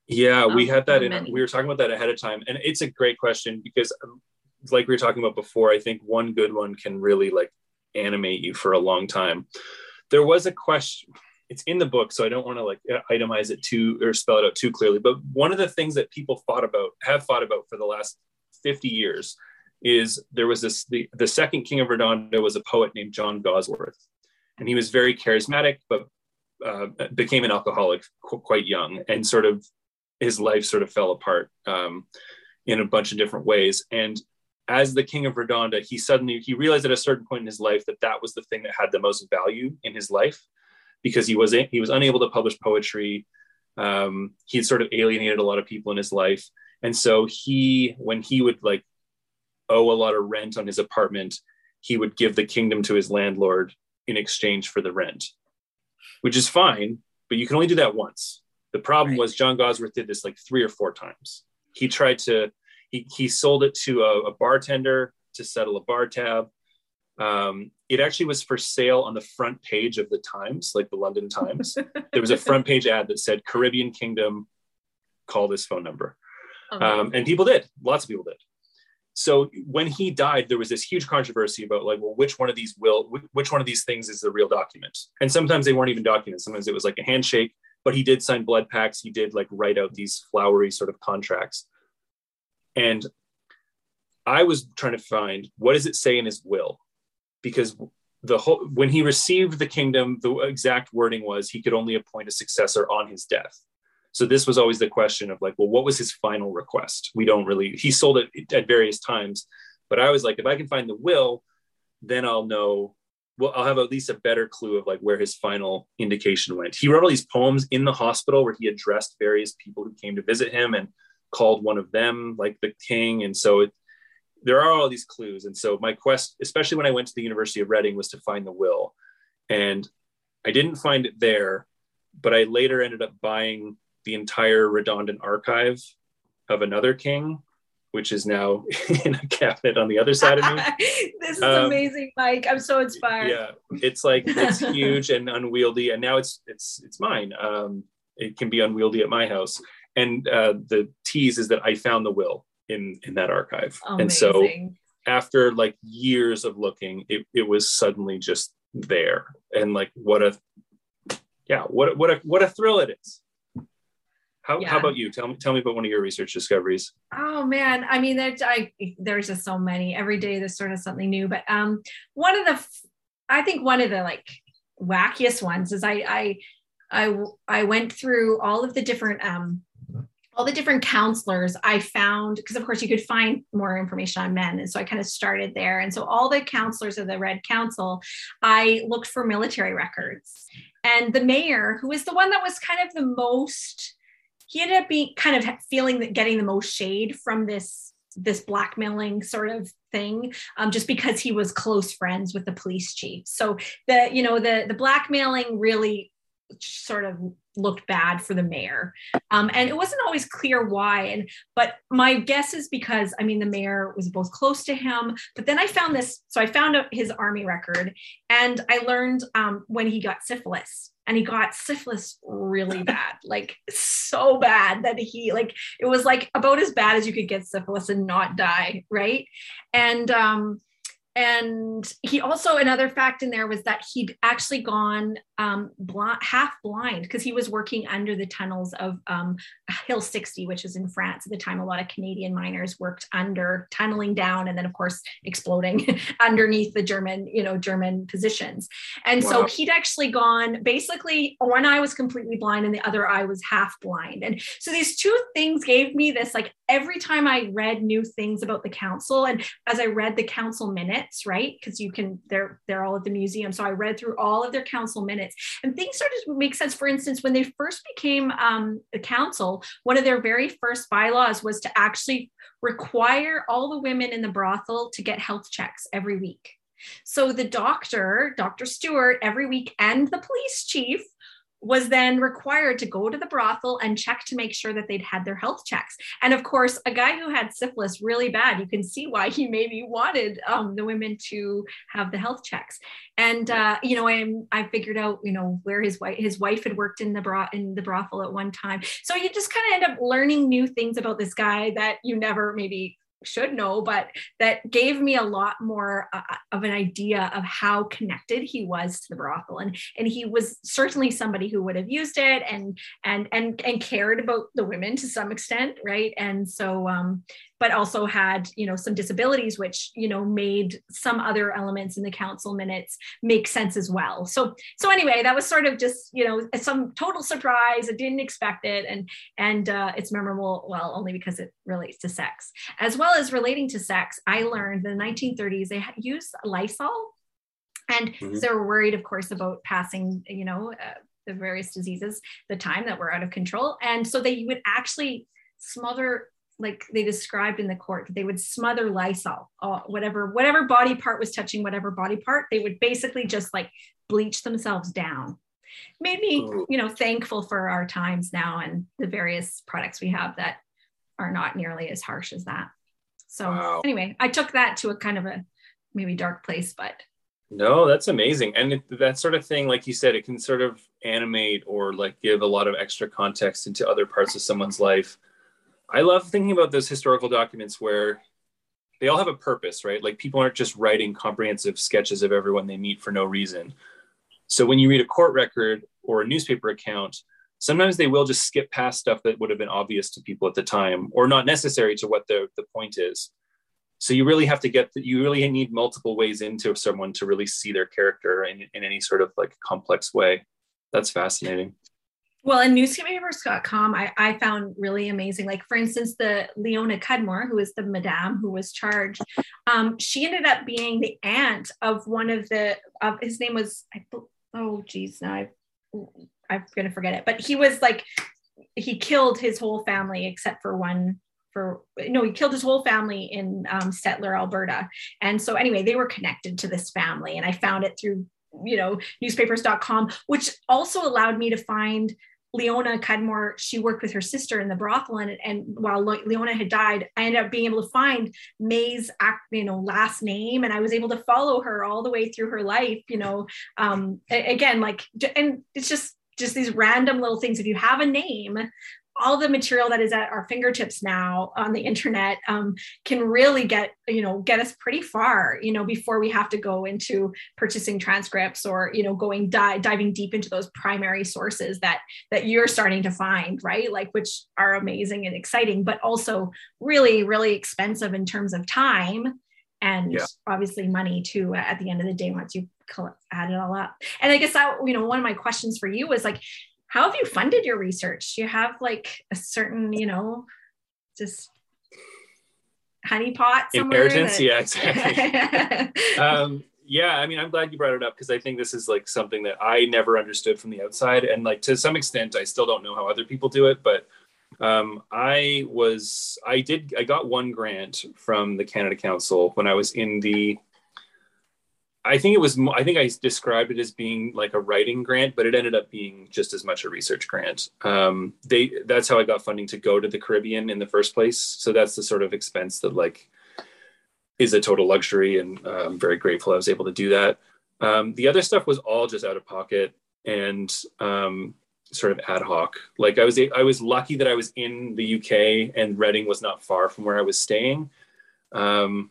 Yeah, oh, we had that in, many. we were talking about that ahead of time. And it's a great question because like we were talking about before, I think one good one can really like animate you for a long time. There was a question, it's in the book, so I don't want to like itemize it too or spell it out too clearly. But one of the things that people thought about, have thought about for the last fifty years is there was this, the, the second king of Redondo was a poet named John Gawsworth. And he was very charismatic, but uh, became an alcoholic qu- quite young and sort of his life sort of fell apart um, in a bunch of different ways. And as the king of Redondo, he suddenly, he realized at a certain point in his life that that was the thing that had the most value in his life because he was, he was unable to publish poetry. Um, he had sort of alienated a lot of people in his life. And so he, when he would like owe a lot of rent on his apartment, he would give the kingdom to his landlord in exchange for the rent, which is fine, but you can only do that once. The problem right. was John Gawsworth did this like three or four times. He tried to, He he sold it to a, a bartender to settle a bar tab. Um, it actually was for sale on the front page of the Times, like the London Times. There was a front page ad that said, Caribbean Kingdom, call this phone number. Okay. Um, and people did, lots of people did. So when he died, there was this huge controversy about like, well, which one of these will, which one of these things is the real document? And sometimes they weren't even documents. Sometimes it was like a handshake, but he did sign blood pacts. He did like write out these flowery sort of contracts. And I was trying to find, what does it say in his will? Because the whole, when he received the kingdom, the exact wording was he could only appoint a successor on his death. So this was always the question of like, well, what was his final request? We don't really, he sold it at various times, but I was like, if I can find the will, then I'll know, well, I'll have at least a better clue of like where his final indication went. He wrote all these poems in the hospital where he addressed various people who came to visit him and called one of them like the king. And so it, there are all these clues. And so my quest, especially when I went to the University of Reading, was to find the will. And I didn't find it there, but I later ended up buying the entire Redondon archive of another king, which is now in a cabinet on the other side of me. This is um, amazing, Mike. I'm so inspired. Yeah, it's like, it's huge and unwieldy. And now it's, it's, it's mine. Um, it can be unwieldy at my house. And uh, the tease is that I found the will in, in that archive. Amazing. And so after like years of looking, it, it was suddenly just there. And like, what a, yeah, what, what a, what a thrill it is. How, yeah. how about you? Tell me, tell me about one of your research discoveries. Oh man. I mean, there, I, there's just so many every day. There's sort of something new, but um, one of the, I think one of the like wackiest ones is I, I, I, I went through all of the different, um, all the different counselors I found, because of course you could find more information on men. And so I kind of started there. And so all the counselors of the Red Council, I looked for military records. And the mayor, who was the one that was kind of the most, he ended up being kind of feeling that getting the most shade from this, this blackmailing sort of thing, um, just because he was close friends with the police chief. So the, you know, the, the blackmailing really sort of looked bad for the mayor. Um, and it wasn't always clear why. And but my guess is because, I mean, the mayor was both close to him, but then I found this, so I found his army record and I learned um, when he got syphilis and he got syphilis really bad, like so bad that he like, it was like about as bad as you could get syphilis and not die. Right. And um, And he also, another fact in there was that he'd actually gone um, blind, half blind, because he was working under the tunnels of um, Hill sixty, which is in France at the time. A lot of Canadian miners worked under, tunneling down, and then of course exploding underneath the German, you know, German positions. And wow. So he'd actually gone, basically one eye was completely blind and the other eye was half blind. And so these two things gave me this, like, every time I read new things about the council, and as I read the council minutes, right? Because you can, they're they're all at the museum. So I read through all of their council minutes, and things started to make sense. For instance, when they first became um, the council, one of their very first bylaws was to actually require all the women in the brothel to get health checks every week. So the doctor, Dr. Stewart, every week, and the police chief was then required to go to the brothel and check to make sure that they'd had their health checks. And of course, a guy who had syphilis really bad, you can see why he maybe wanted um, the women to have the health checks. And, uh, you know, I, I figured out, you know, where his wife, his wife had worked in the, bro- in the brothel at one time. So you just kind of end up learning new things about this guy that you never maybe should know, but that gave me a lot more uh, of an idea of how connected he was to the brothel. And, and he was certainly somebody who would have used it and, and, and, and cared about the women to some extent. Right. And so, um, but also had, you know, some disabilities, which, you know, made some other elements in the council minutes make sense as well. So, so anyway, that was sort of just, you know, some total surprise. I didn't expect it. And, and uh, it's memorable, well, only because it relates to sex. As well as relating to sex, I learned in the nineteen thirties, they used Lysol. And mm-hmm. so they were worried, of course, about passing, you know, uh, the various diseases, the time that were out of control. And so they would actually smother, like they described in the court, they would smother Lysol, uh, whatever, whatever body part was touching whatever body part, they would basically just like bleach themselves down. Made me, oh. you know, thankful for our times now and the various products we have that are not nearly as harsh as that. So wow. anyway, I took that to a kind of a maybe dark place, but. No, that's amazing. And it, that sort of thing, like you said, it can sort of animate or like give a lot of extra context into other parts of someone's life. I love thinking about those historical documents where they all have a purpose, right? Like people aren't just writing comprehensive sketches of everyone they meet for no reason. So when you read a court record or a newspaper account, sometimes they will just skip past stuff that would have been obvious to people at the time or not necessary to what the, the point is. So you really have to get, the, you really need multiple ways into someone to really see their character in, in any sort of like complex way. That's fascinating. Well, in newspapers dot com, I, I found really amazing. Like, for instance, the Leona Cudmore, who is the madame who was charged, um, she ended up being the aunt of one of the, of, his name was, I, oh, geez, now I, I'm going to forget it. But he was like, he killed his whole family except for one. For no, he killed his whole family in um, Stettler, Alberta. And so anyway, they were connected to this family. And I found it through, you know, newspapers dot com, which also allowed me to find Leona Cudmore. She worked with her sister in the brothel, and, and while Leona had died, I ended up being able to find May's, you know, last name, and I was able to follow her all the way through her life, you know, um, again, like, and it's just, just these random little things. If you have a name, all the material that is at our fingertips now on the internet um, can really get, you know, get us pretty far, you know, before we have to go into purchasing transcripts or, you know, going di- diving deep into those primary sources that, that you're starting to find, right? Like, which are amazing and exciting, but also really, really expensive in terms of time and yeah. obviously money too, at the end of the day, once you add it all up. And I guess that, you know, one of my questions for you was like, how have you funded your research? Do you have like a certain, you know, just honeypot somewhere? Inheritance, that... yeah, exactly. um, yeah, I mean, I'm glad you brought it up because I think this is like something that I never understood from the outside. And like to some extent, I still don't know how other people do it. But um, I was, I did, I got one grant from the Canada Council when I was in the, I think it was, I think I described it as being like a writing grant, but it ended up being just as much a research grant. Um, they, that's how I got funding to go to the Caribbean in the first place. So that's the sort of expense that like is a total luxury. And uh, I'm very grateful I was able to do that. Um, the other stuff was all just out of pocket and um, sort of ad hoc. Like I was, I was lucky that I was in the U K and Reading was not far from where I was staying. Um,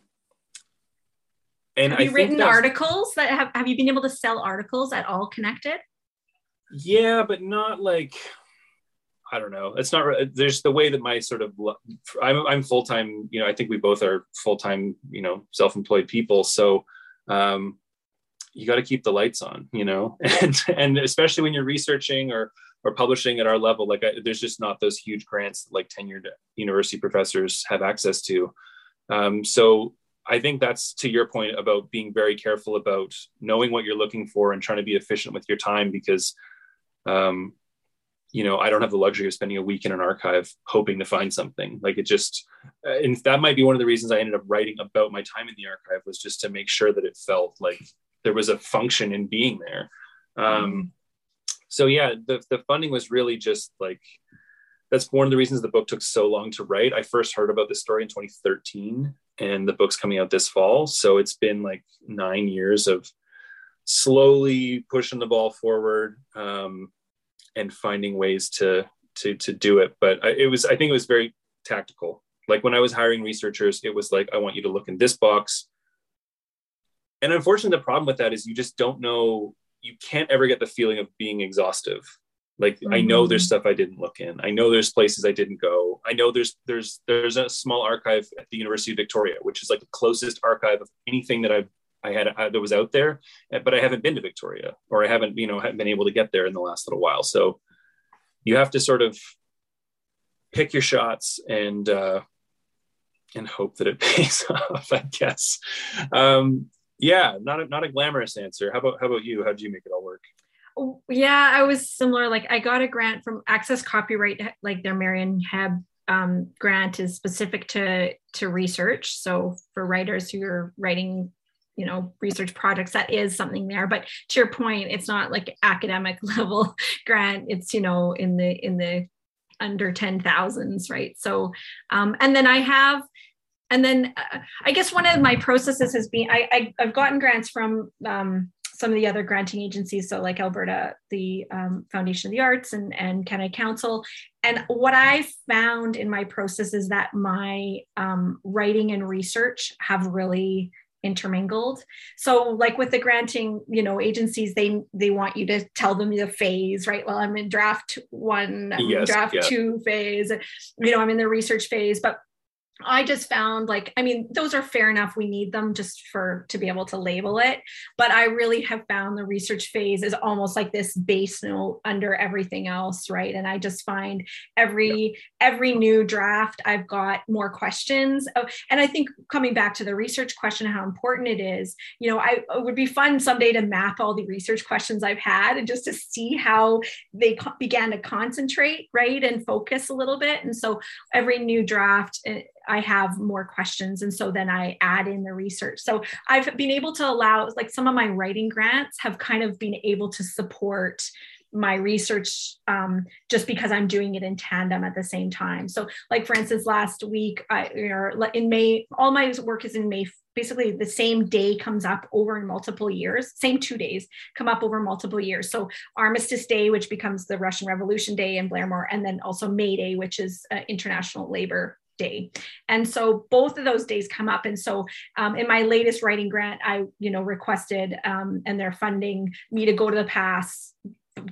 And have you I written think articles that have, have you been able to sell articles at all connected? Yeah, but not like, I don't know. It's not, there's the way that my sort of, I'm, I'm full-time, you know, I think we both are full-time, you know, self-employed people. So um, you got to keep the lights on, you know, and, and especially when you're researching or, or publishing at our level, like I, there's just not those huge grants that like tenured university professors have access to. Um, so I think that's to your point about being very careful about knowing what you're looking for and trying to be efficient with your time because, um, you know, I don't have the luxury of spending a week in an archive hoping to find something. Like it just, and that might be one of the reasons I ended up writing about my time in the archive was just to make sure that it felt like there was a function in being there. Um, so yeah, the, the funding was really just like, that's one of the reasons the book took so long to write. I first heard about this story in twenty thirteen and the book's coming out this fall. So it's been like nine years of slowly pushing the ball forward. Um, and finding ways to, to, to do it. But it was, I think it was very tactical. Like when I was hiring researchers, it was like, I want you to look in this box. And unfortunately, the problem with that is you just don't know, you can't ever get the feeling of being exhaustive. Like, mm-hmm. I know there's stuff I didn't look in. I know there's places I didn't go. I know there's, there's, there's a small archive at the University of Victoria, which is like the closest archive of anything that I've, I had I, that was out there, but I haven't been to Victoria, or I haven't, you know, haven't been able to get there in the last little while. So you have to sort of pick your shots and uh, and hope that it pays off, I guess. Um, yeah, not a, not a glamorous answer. How about how about you? How did you make it all work? Yeah, I was similar. Like I got a grant from Access Copyright, like their Marion Hebb um, grant is specific to to research. So for writers who are writing, you know, research projects, that is something there. But to your point, it's not like academic level grant. It's, you know, in the in the under ten thousands, right? So, um, and then I have, and then uh, I guess one of my processes has been I, I I've gotten grants from um, some of the other granting agencies, so like Alberta, the um, Foundation of the Arts, and and Canada Council. And what I found in my process is that my um, writing and research have really intermingled. So like with the granting, you know, agencies, they they want you to tell them the phase, right? Well, I'm in draft one, I'm yes, in draft yeah. two phase, you know, I'm in the research phase. But I just found like, I mean, those are fair enough. We need them just for, to be able to label it. But I really have found the research phase is almost like this base note under everything else, right? And I just find every, every new draft, I've got more questions. Oh, and I think coming back to the research question, how important it is, you know, I, it would be fun someday to map all the research questions I've had and just to see how they co- began to concentrate, right? And focus a little bit. And so every new draft, it, I have more questions. And so then I add in the research. So I've been able to allow, like some of my writing grants have kind of been able to support my research um, just because I'm doing it in tandem at the same time. So like, for instance, last week, I, or in May, all my work is in May, basically the same day comes up over multiple years, same two days come up over multiple years. So Armistice Day, which becomes the Russian Revolution Day in Blairmore, and then also May Day, which is uh, International Labor Day. And so both of those days come up. And so um, in my latest writing grant, I, you know, requested um, and they're funding me to go to the pass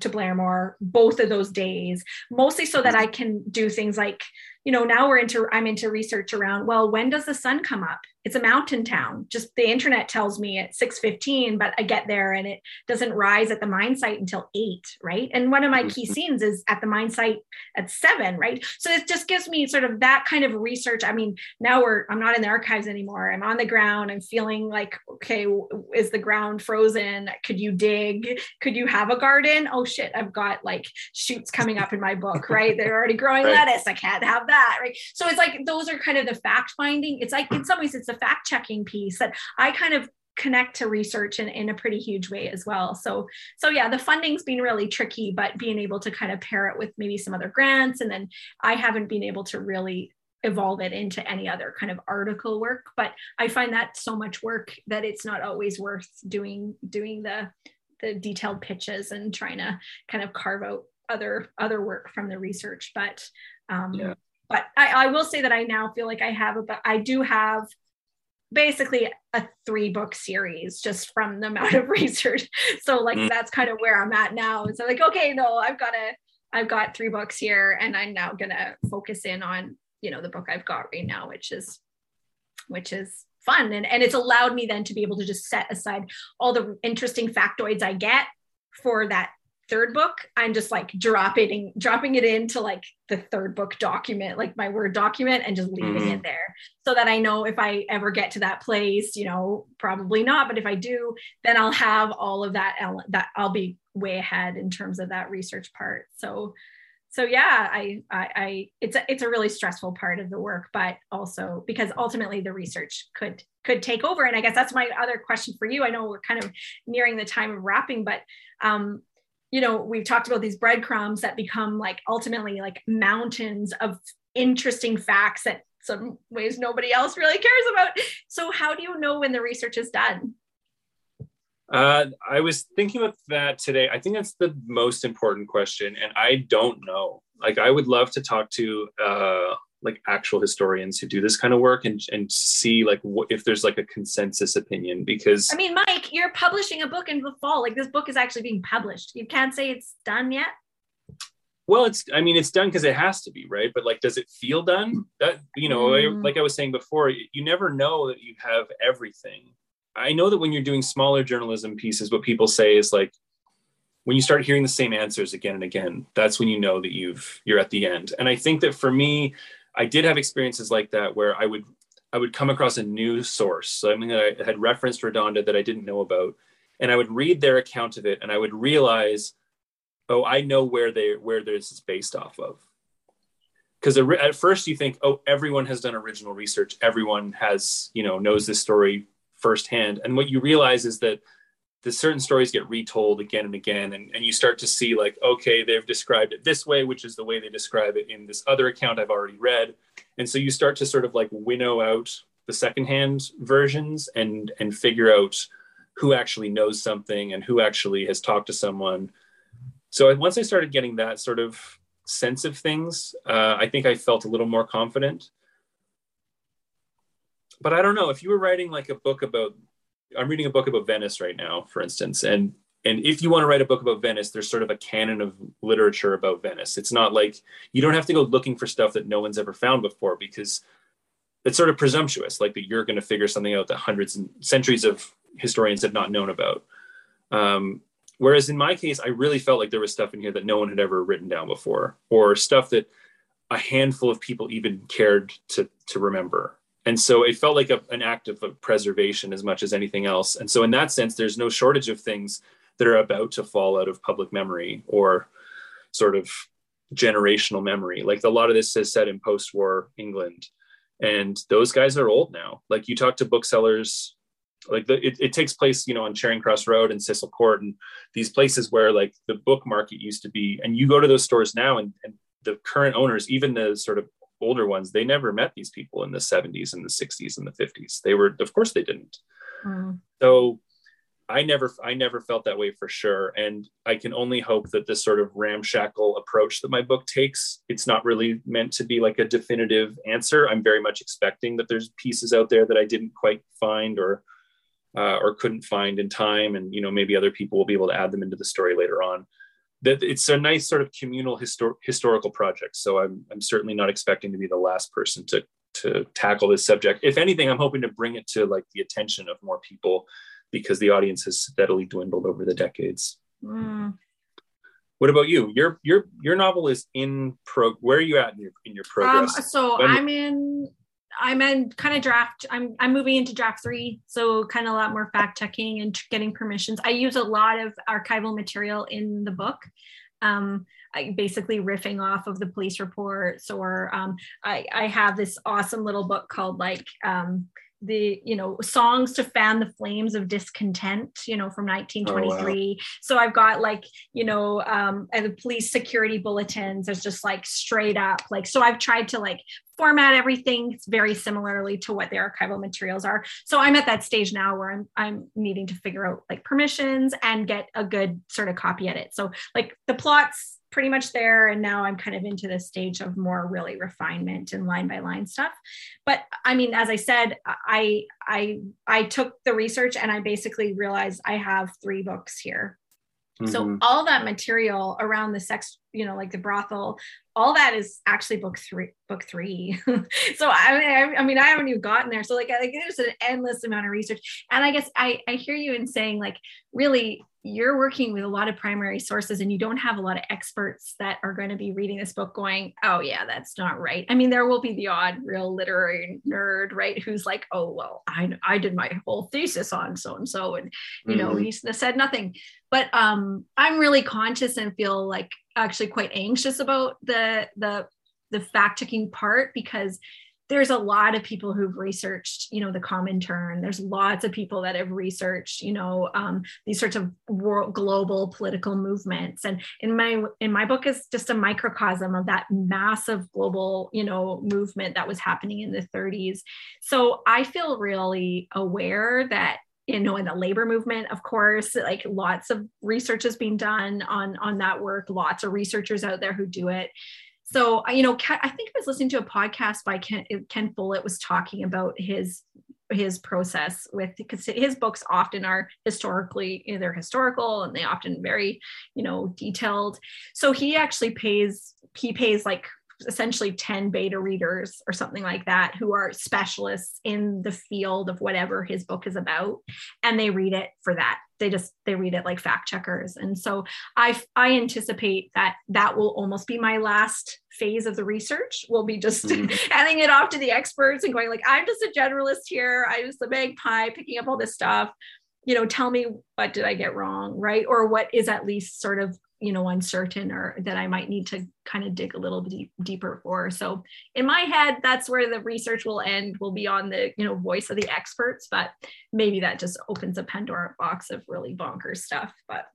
to Blairmore both of those days, mostly so that I can do things like, you know, now we're into, I'm into research around, well, when does the sun come up? It's a mountain town. Just the internet tells me at six fifteen, but I get there and it doesn't rise at the mine site until eight, right? And one of my key scenes is at the mine site at seven, right? So it just gives me sort of that kind of research. I mean, now we're, I'm not in the archives anymore. I'm on the ground. I'm feeling like, okay, is the ground frozen? Could you dig? Could you have a garden? Oh shit, I've got like shoots coming up in my book, right? They're already growing right. lettuce. I can't have that, right? So it's like, those are kind of the fact finding. It's like, in some ways it's a fact-checking piece that I kind of connect to research in, in a pretty huge way as well. So, so yeah, the funding's been really tricky, but being able to kind of pair it with maybe some other grants, and then I haven't been able to really evolve it into any other kind of article work, but I find that so much work that it's not always worth doing, doing the, the detailed pitches and trying to kind of carve out other, other work from the research. But, um, yeah. but I, I will say that I now feel like I have, a, I do have basically a three book series just from the amount of research. So like, mm. that's kind of where I'm at now. So like, okay, no, I've got a, I've got three books here, and I'm now going to focus in on, you know, the book I've got right now, which is, which is fun. And, and it's allowed me then to be able to just set aside all the interesting factoids I get for that third book. I'm just like dropping, dropping it into like the third book document, like my Word document, and just leaving mm-hmm. it there so that I know if I ever get to that place, you know, probably not, but if I do, then I'll have all of that, that I'll be way ahead in terms of that research part. So, so yeah, I, I, I, it's a, it's a really stressful part of the work, but also because ultimately the research could, could take over. And I guess that's my other question for you. I know we're kind of nearing the time of wrapping, but, um, you know, we've talked about these breadcrumbs that become like ultimately like mountains of interesting facts that some ways nobody else really cares about. So how do you know when the research is done? Uh, I was thinking about that today. I think that's the most important question. And I don't know, like, I would love to talk to, uh, like actual historians who do this kind of work and, and see like what, if there's like a consensus opinion, because I mean, Mike, you're publishing a book in the fall. Like, this book is actually being published. You can't say it's done yet. Well, it's, I mean, it's done because it has to be, right? But like, does it feel done? That, you know, mm. I, like I was saying before, you never know that you have everything. I know that when you're doing smaller journalism pieces, what people say is like, when you start hearing the same answers again and again, that's when you know that you've, you're at the end. And I think that for me, I did have experiences like that where I would I would come across a new source, something that I had referenced Redonda that I didn't know about, and I would read their account of it, and I would realize, oh, I know where they where this is based off of. Because at first you think, oh, everyone has done original research, everyone has, you know, knows this story firsthand, and what you realize is that the certain stories get retold again and again, and, and you start to see like, okay, they've described it this way, which is the way they describe it in this other account I've already read. And so you start to sort of like winnow out the secondhand versions and and figure out who actually knows something and who actually has talked to someone. So once I started getting that sort of sense of things, uh, I think I felt a little more confident. But I don't know, if you were writing like a book about, I'm reading a book about Venice right now, for instance. And and if you want to write a book about Venice, there's sort of a canon of literature about Venice. It's not like, you don't have to go looking for stuff that no one's ever found before, because it's sort of presumptuous, like that you're going to figure something out that hundreds and centuries of historians have not known about. Um, whereas in my case, I really felt like there was stuff in here that no one had ever written down before, or stuff that a handful of people even cared to to remember. And so it felt like a, an act of preservation as much as anything else. And so in that sense, there's no shortage of things that are about to fall out of public memory or sort of generational memory. Like a lot of this is set in post-war England, and those guys are old now. Like you talk to booksellers, like the, it, it takes place, you know, on Charing Cross Road and Cecil Court and these places where like the book market used to be. And you go to those stores now, and, and the current owners, even the sort of older ones, they never met these people in the seventies and the sixties and the fifties. They were, of course they didn't. Mm. So I never, I never felt that way for sure. And I can only hope that this sort of ramshackle approach that my book takes, it's not really meant to be like a definitive answer. I'm very much expecting that there's pieces out there that I didn't quite find or, uh, or couldn't find in time. And, you know, maybe other people will be able to add them into the story later on. That it's a nice sort of communal histor- historical project. So I'm I'm certainly not expecting to be the last person to to tackle this subject. If anything, I'm hoping to bring it to like the attention of more people, because the audience has steadily dwindled over the decades. Mm. What about you? Your your your novel is in pro. Where are you at in your in your progress? Um, so when- I'm in I'm in kind of draft. I'm I'm moving into draft three, so kind of a lot more fact checking and getting permissions. I use a lot of archival material in the book, um, I basically riffing off of the police reports, or um, I I have this awesome little book called like um, the you know songs to fan the flames of discontent, you know, from nineteen twenty-three. Oh, wow. So I've got like you know um, the police security bulletins. There's just like straight up like so I've tried to like. format everything very similarly to what the archival materials are. So I'm at that stage now where I'm I'm needing to figure out like permissions and get a good sort of copy edit. So like the plots pretty much there. And now I'm kind of into this stage of more really refinement and line by line stuff. But I mean, as I said, I, I, I took the research and I basically realized I have three books here. Mm-hmm. So all that material around the sex, you know, like the brothel, all that is actually book three, book three. So I mean, I, I mean, I haven't even gotten there. So like, like there's an endless amount of research. And I guess I, I hear you in saying like, really, you're working with a lot of primary sources and you don't have a lot of experts that are going to be reading this book going, oh yeah, that's not right. I mean, there will be the odd real literary nerd, right? Who's like, oh, well, I, I did my whole thesis on so-and-so and, you mm-hmm. know, he said nothing, but um, I'm really conscious and feel like actually quite anxious about the, the, the fact-checking part, because there's a lot of people who've researched, you know, the common turn. There's lots of people that have researched, you know, um, these sorts of world, global political movements. And in my in my book is just a microcosm of that massive global, you know, movement that was happening in the thirties. So I feel really aware that, you know, in the labor movement, of course, like lots of research is being done on, on that work, lots of researchers out there who do it. So, you know, I think I was listening to a podcast by Ken, Ken Follett was talking about his his process with, because his books often are historically, they're historical and they often very, you know, detailed. So he actually pays, he pays like essentially ten beta readers or something like that who are specialists in the field of whatever his book is about. And they read it for that. They just, they read it like fact checkers. And so I, I anticipate that that will almost be my last phase of the research, will be just mm-hmm. handing it off to the experts and going like, I'm just a generalist here. I'm just a magpie picking up all this stuff, you know, tell me what did I get wrong, right? Or what is at least sort of, you know, uncertain or that I might need to kind of dig a little deep, deeper for. So in my head, that's where the research will end, will be on the, you know, voice of the experts, but maybe that just opens a Pandora box of really bonkers stuff. But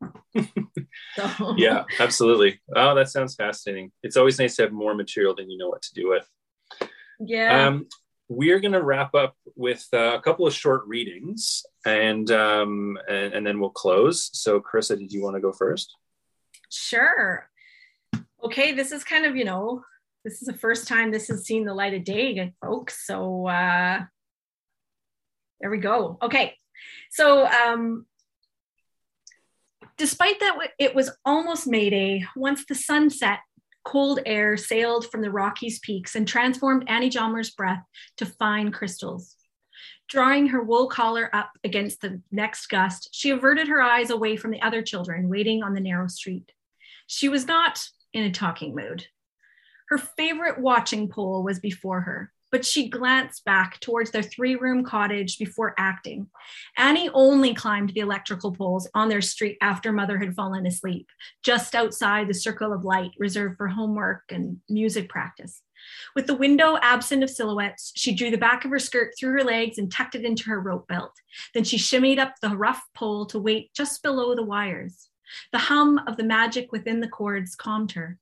so. Yeah, absolutely. Oh, that sounds fascinating. It's always nice to have more material than you know what to do with. Yeah. Um, we're going to wrap up with uh, a couple of short readings and, um, and, and then we'll close. So Carissa, did you want to go first? Sure. Okay, this is kind of, you know, this is the first time this has seen the light of day, folks. So uh, there we go. Okay, so um, despite that it was almost Mayday, once the sun set, cold air sailed from the Rockies peaks and transformed Annie Jalmer's breath to fine crystals. Drawing her wool collar up against the next gust, she averted her eyes away from the other children waiting on the narrow street. She was not in a talking mood. Her favorite watching pole was before her, but she glanced back towards their three-room cottage before acting. Annie only climbed the electrical poles on their street after Mother had fallen asleep, just outside the circle of light reserved for homework and music practice. With the window absent of silhouettes, she drew the back of her skirt through her legs and tucked it into her rope belt. Then she shimmied up the rough pole to wait just below the wires. The hum of the magic within the cords calmed her.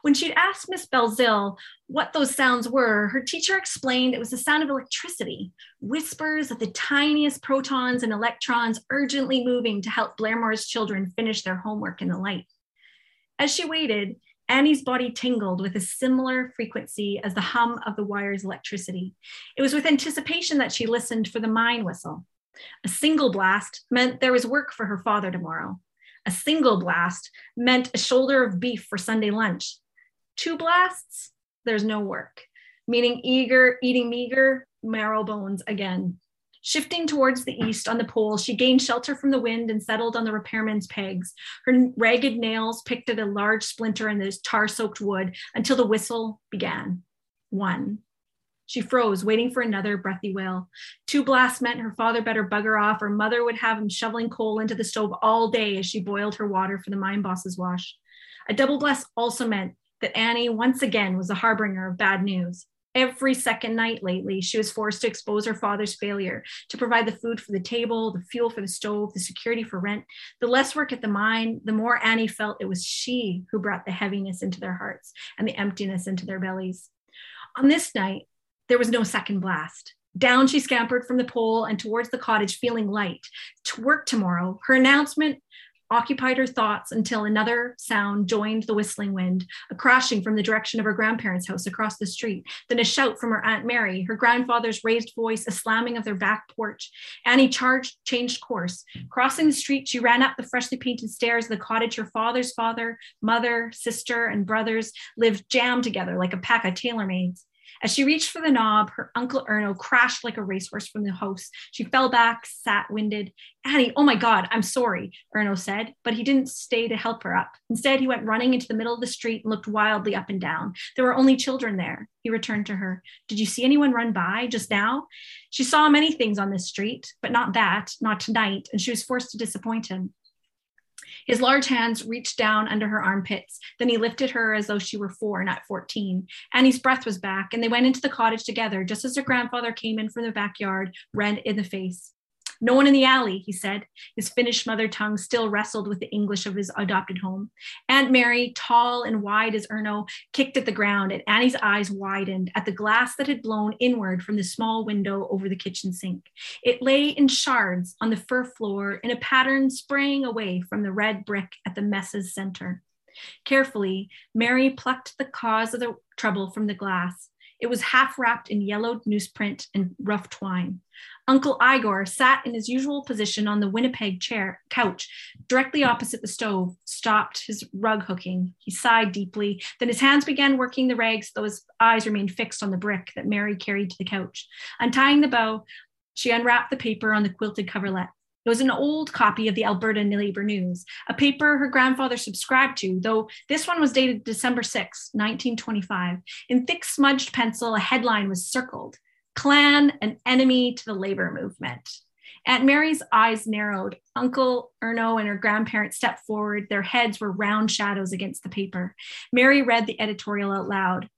When she'd asked Miss Belzile what those sounds were, her teacher explained it was the sound of electricity, whispers of the tiniest protons and electrons urgently moving to help Blairmore's children finish their homework in the light. As she waited, Annie's body tingled with a similar frequency as the hum of the wire's electricity. It was with anticipation that she listened for the mine whistle. A single blast meant there was work for her father tomorrow. A single blast meant a shoulder of beef for Sunday lunch. Two blasts, there's no work, meaning eager, eating meager marrow bones again. Shifting towards the east on the pole, she gained shelter from the wind and settled on the repairman's pegs. Her ragged nails picked at a large splinter in the tar-soaked wood until the whistle began. One. She froze, waiting for another breathy wail. Two blasts meant her father better bugger off or Mother would have him shoveling coal into the stove all day as she boiled her water for the mine boss's wash. A double blast also meant that Annie once again was the harbinger of bad news. Every second night lately, she was forced to expose her father's failure to provide the food for the table, the fuel for the stove, the security for rent. The less work at the mine, the more Annie felt it was she who brought the heaviness into their hearts and the emptiness into their bellies. On this night, there was no second blast. Down she scampered from the pole and towards the cottage, feeling light. To work tomorrow, her announcement occupied her thoughts until another sound joined the whistling wind, a crashing from the direction of her grandparents' house across the street, then a shout from her Aunt Mary, her grandfather's raised voice, a slamming of their back porch. Annie charged, changed course. Crossing the street, she ran up the freshly painted stairs of the cottage her father's father, mother, sister, and brothers lived jammed together like a pack of tailor-mades. As she reached for the knob, her Uncle Erno crashed like a racehorse from the house. She fell back, sat winded. Annie, oh my God, I'm sorry, Erno said, but he didn't stay to help her up. Instead, he went running into the middle of the street and looked wildly up and down. There were only children there. He returned to her. Did you see anyone run by just now? She saw many things on this street, but not that, not tonight, and she was forced to disappoint him. His large hands reached down under her armpits. Then he lifted her as though she were four, not fourteen. Annie's breath was back, and they went into the cottage together, just as her grandfather came in from the backyard, red in the face. No one in the alley, he said. His Finnish mother tongue still wrestled with the English of his adopted home. Aunt Mary, tall and wide as Erno, kicked at the ground, and Annie's eyes widened at the glass that had blown inward from the small window over the kitchen sink. It lay in shards on the fir floor in a pattern spraying away from the red brick at the mess's center. Carefully, Mary plucked the cause of the trouble from the glass. It was half wrapped in yellowed newsprint and rough twine. Uncle Igor sat in his usual position on the Winnipeg chair couch, directly opposite the stove, stopped his rug hooking. He sighed deeply. Then his hands began working the rags, though his eyes remained fixed on the brick that Mary carried to the couch. Untying the bow, she unwrapped the paper on the quilted coverlet. It was an old copy of the Alberta Labour News, a paper her grandfather subscribed to, though this one was dated December sixth, nineteen twenty-five. In thick smudged pencil, a headline was circled, Klan, an enemy to the labor movement. Aunt Mary's eyes narrowed. Uncle Erno and her grandparents stepped forward. Their heads were round shadows against the paper. Mary read the editorial out loud.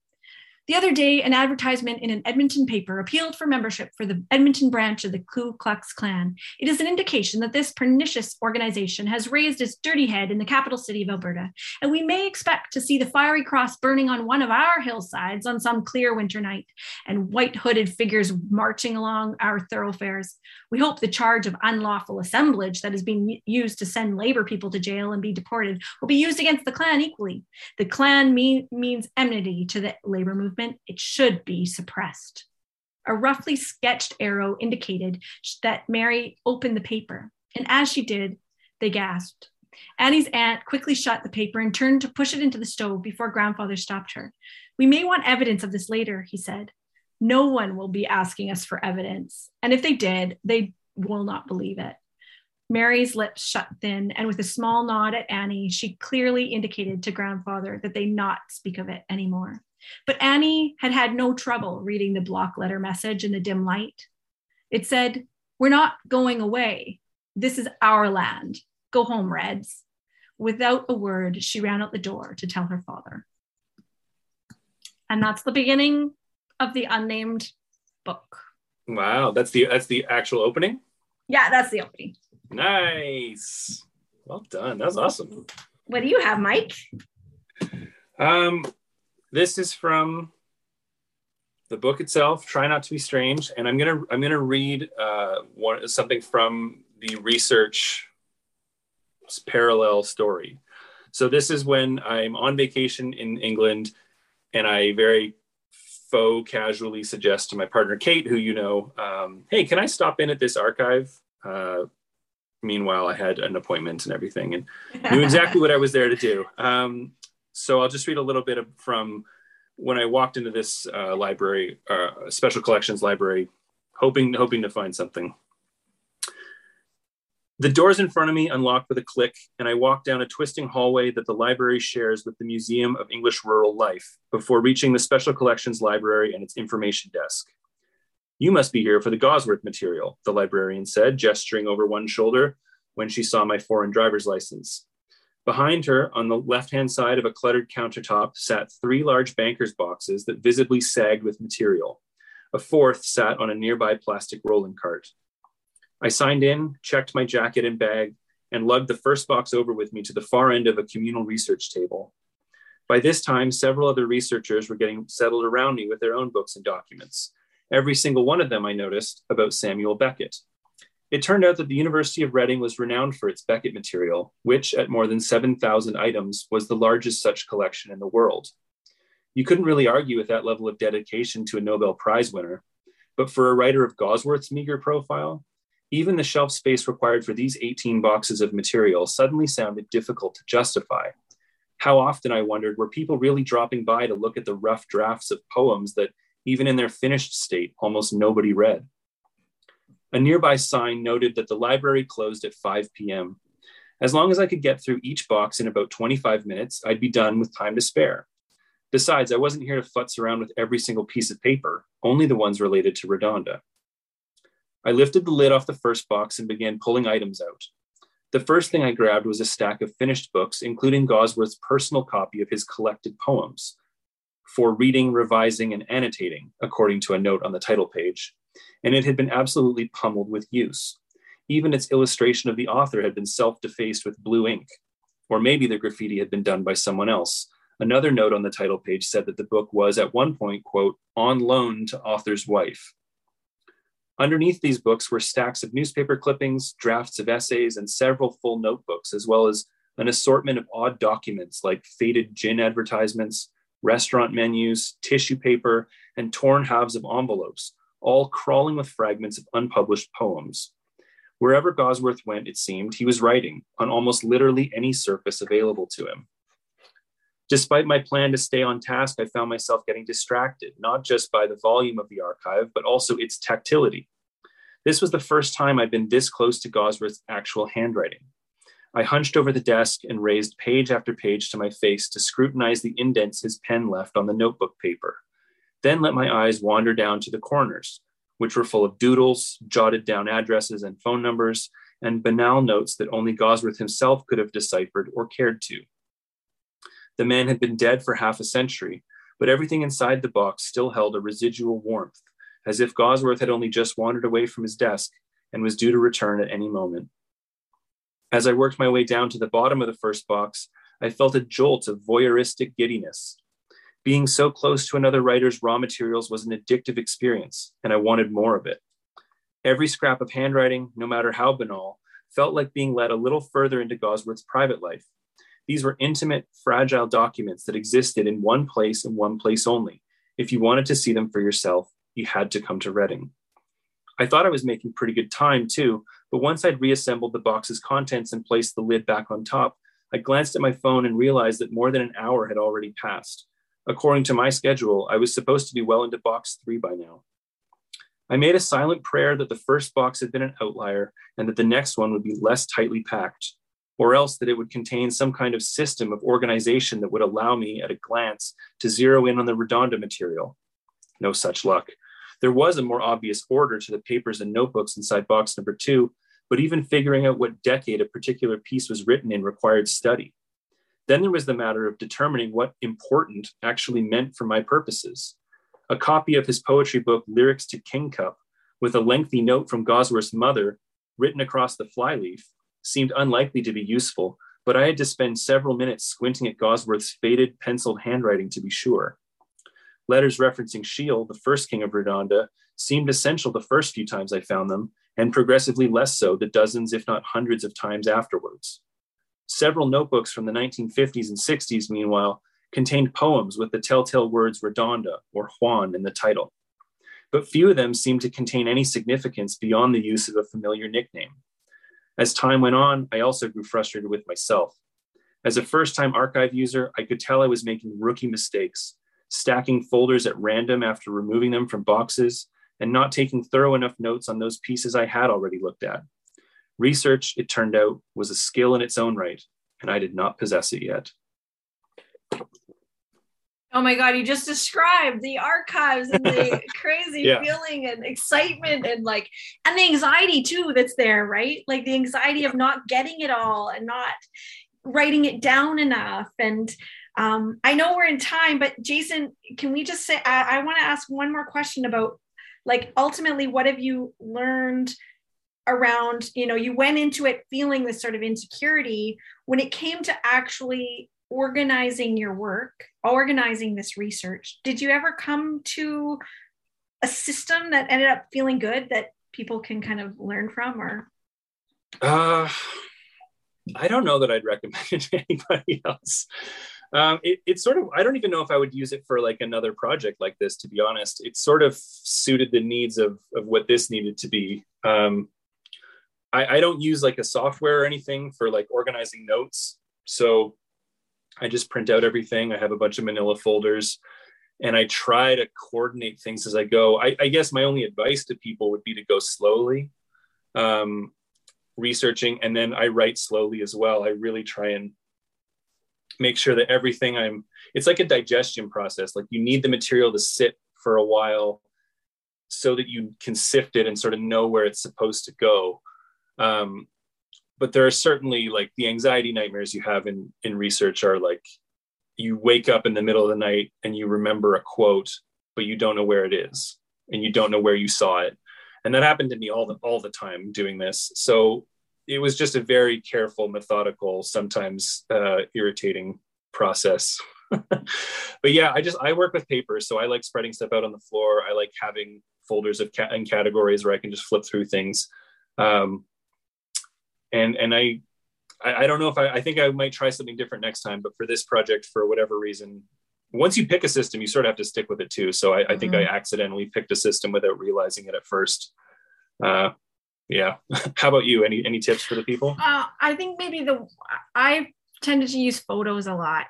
The other day, an advertisement in an Edmonton paper appealed for membership for the Edmonton branch of the Ku Klux Klan. It is an indication that this pernicious organization has raised its dirty head in the capital city of Alberta, and we may expect to see the fiery cross burning on one of our hillsides on some clear winter night, and white-hooded figures marching along our thoroughfares. We hope the charge of unlawful assemblage that is being used to send labor people to jail and be deported will be used against the Klan equally. The Klan mean, means enmity to the labor movement. It should be suppressed. A roughly sketched arrow indicated that Mary opened the paper, and as she did, they gasped. Annie's aunt quickly shut the paper and turned to push it into the stove before grandfather stopped her. We may want evidence of this later, he said. No one will be asking us for evidence, and if they did, they will not believe it. Mary's lips shut thin, and with a small nod at Annie, she clearly indicated to grandfather that they not speak of it anymore. But Annie had had no trouble reading the block letter message in the dim light. It said, we're not going away. This is our land. Go home, Reds. Without a word, she ran out the door to tell her father. And that's the beginning of the unnamed book. Wow, that's the that's the actual opening? Yeah, that's the opening. Nice. Well done. That was awesome. What do you have, Mike? Um. This is from the book itself, Try Not to Be Strange, and I'm gonna I'm gonna read uh, one, something from the research parallel story. So this is when I'm on vacation in England, and I very faux casually suggest to my partner Kate, who you know, um, hey, can I stop in at this archive? Uh, meanwhile, I had an appointment and everything, and knew exactly what I was there to do. Um, So I'll just read a little bit of, from when I walked into this uh, library, uh, special collections library, hoping, hoping to find something. The doors in front of me unlocked with a click, and I walked down a twisting hallway that the library shares with the Museum of English Rural Life before reaching the special collections library and its information desk. You must be here for the Gawsworth material, the librarian said, gesturing over one shoulder when she saw my foreign driver's license. Behind her, on the left-hand side of a cluttered countertop, sat three large banker's boxes that visibly sagged with material. A fourth sat on a nearby plastic rolling cart. I signed in, checked my jacket and bag, and lugged the first box over with me to the far end of a communal research table. By this time, several other researchers were getting settled around me with their own books and documents. Every single one of them, I noticed, about Samuel Beckett. It turned out that the University of Reading was renowned for its Beckett material, which at more than seven thousand items was the largest such collection in the world. You couldn't really argue with that level of dedication to a Nobel Prize winner, but for a writer of Gawsworth's meager profile, even the shelf space required for these eighteen boxes of material suddenly sounded difficult to justify. How often, I wondered, were people really dropping by to look at the rough drafts of poems that, even in their finished state, almost nobody read? A nearby sign noted that the library closed at five p m As long as I could get through each box in about twenty-five minutes, I'd be done with time to spare. Besides, I wasn't here to futz around with every single piece of paper, only the ones related to Redonda. I lifted the lid off the first box and began pulling items out. The first thing I grabbed was a stack of finished books, including Gawsworth's personal copy of his collected poems for reading, revising, and annotating, according to a note on the title page, and it had been absolutely pummeled with use. Even its illustration of the author had been self-defaced with blue ink, or maybe the graffiti had been done by someone else. Another note on the title page said that the book was at one point, quote, on loan to author's wife. Underneath these books were stacks of newspaper clippings, drafts of essays, and several full notebooks, as well as an assortment of odd documents like faded gin advertisements, restaurant menus, tissue paper, and torn halves of envelopes, all crawling with fragments of unpublished poems. Wherever Gawsworth went, it seemed, he was writing on almost literally any surface available to him. Despite my plan to stay on task, I found myself getting distracted, not just by the volume of the archive, but also its tactility. This was the first time I'd been this close to Gawsworth's actual handwriting. I hunched over the desk and raised page after page to my face to scrutinize the indents his pen left on the notebook paper, then let my eyes wander down to the corners, which were full of doodles, jotted down addresses and phone numbers, and banal notes that only Gawsworth himself could have deciphered or cared to. The man had been dead for half a century, but everything inside the box still held a residual warmth, as if Gawsworth had only just wandered away from his desk and was due to return at any moment. As I worked my way down to the bottom of the first box, I felt a jolt of voyeuristic giddiness. Being so close to another writer's raw materials was an addictive experience, and I wanted more of it. Every scrap of handwriting, no matter how banal, felt like being led a little further into Gawsworth's private life. These were intimate, fragile documents that existed in one place and one place only. If you wanted to see them for yourself, you had to come to Reading. I thought I was making pretty good time too, but once I'd reassembled the box's contents and placed the lid back on top, I glanced at my phone and realized that more than an hour had already passed. According to my schedule, I was supposed to be well into box three by now. I made a silent prayer that the first box had been an outlier and that the next one would be less tightly packed, or else that it would contain some kind of system of organization that would allow me at a glance to zero in on the Redonda material. No such luck. There was a more obvious order to the papers and notebooks inside box number two, but even figuring out what decade a particular piece was written in required study. Then there was the matter of determining what important actually meant for my purposes. A copy of his poetry book, Lyrics to King Cup, with a lengthy note from Gawsworth's mother written across the flyleaf, seemed unlikely to be useful, but I had to spend several minutes squinting at Gawsworth's faded, penciled handwriting to be sure. Letters referencing Sheol, the first king of Redonda, seemed essential the first few times I found them, and progressively less so the dozens, if not hundreds of times afterwards. Several notebooks from the nineteen fifties and sixties, meanwhile, contained poems with the telltale words Redonda or Juan in the title, but few of them seemed to contain any significance beyond the use of a familiar nickname. As time went on, I also grew frustrated with myself. As a first-time archive user, I could tell I was making rookie mistakes, stacking folders at random after removing them from boxes, and not taking thorough enough notes on those pieces I had already looked at. Research, it turned out, was a skill in its own right, and I did not possess it yet. Oh my God, you just described the archives and the crazy yeah. feeling and excitement and like, and the anxiety too that's there, right? Like the anxiety of not getting it all and not writing it down enough. And um, I know we're in time, but Jason, can we just say, I, I want to ask one more question about like, ultimately, what have you learned around, you know, you went into it feeling this sort of insecurity when it came to actually organizing your work, organizing this research. Did you ever come to a system that ended up feeling good, that people can kind of learn from, or? Uh, I don't know that I'd recommend it to anybody else. Um, it, it's sort of, I don't even know if I would use it for like another project like this, to be honest. It sort of suited the needs of, of what this needed to be. Um, I, I don't use like a software or anything for like organizing notes. So I just print out everything. I have a bunch of manila folders and I try to coordinate things as I go. I, I guess my only advice to people would be to go slowly, um, researching. And then I write slowly as well. I really try and make sure that everything I'm, it's like a digestion process. Like you need the material to sit for a while so that you can sift it and sort of know where it's supposed to go. Um, but there are certainly like the anxiety nightmares you have in, in research are like, you wake up in the middle of the night and you remember a quote, but you don't know where it is and you don't know where you saw it. And that happened to me all the, all the time doing this. So it was just a very careful, methodical, sometimes uh, irritating process. But yeah, I just, I work with paper. So I like spreading stuff out on the floor. I like having folders of ca- and categories where I can just flip through things. Um, and, and I, I, I don't know if I, I think I might try something different next time, but for this project, for whatever reason, once you pick a system, you sort of have to stick with it too. So I, I mm-hmm. think I accidentally picked a system without realizing it at first. Uh, yeah. How about you? Any, any tips for the people? Uh, I think maybe the, I tended to use photos a lot.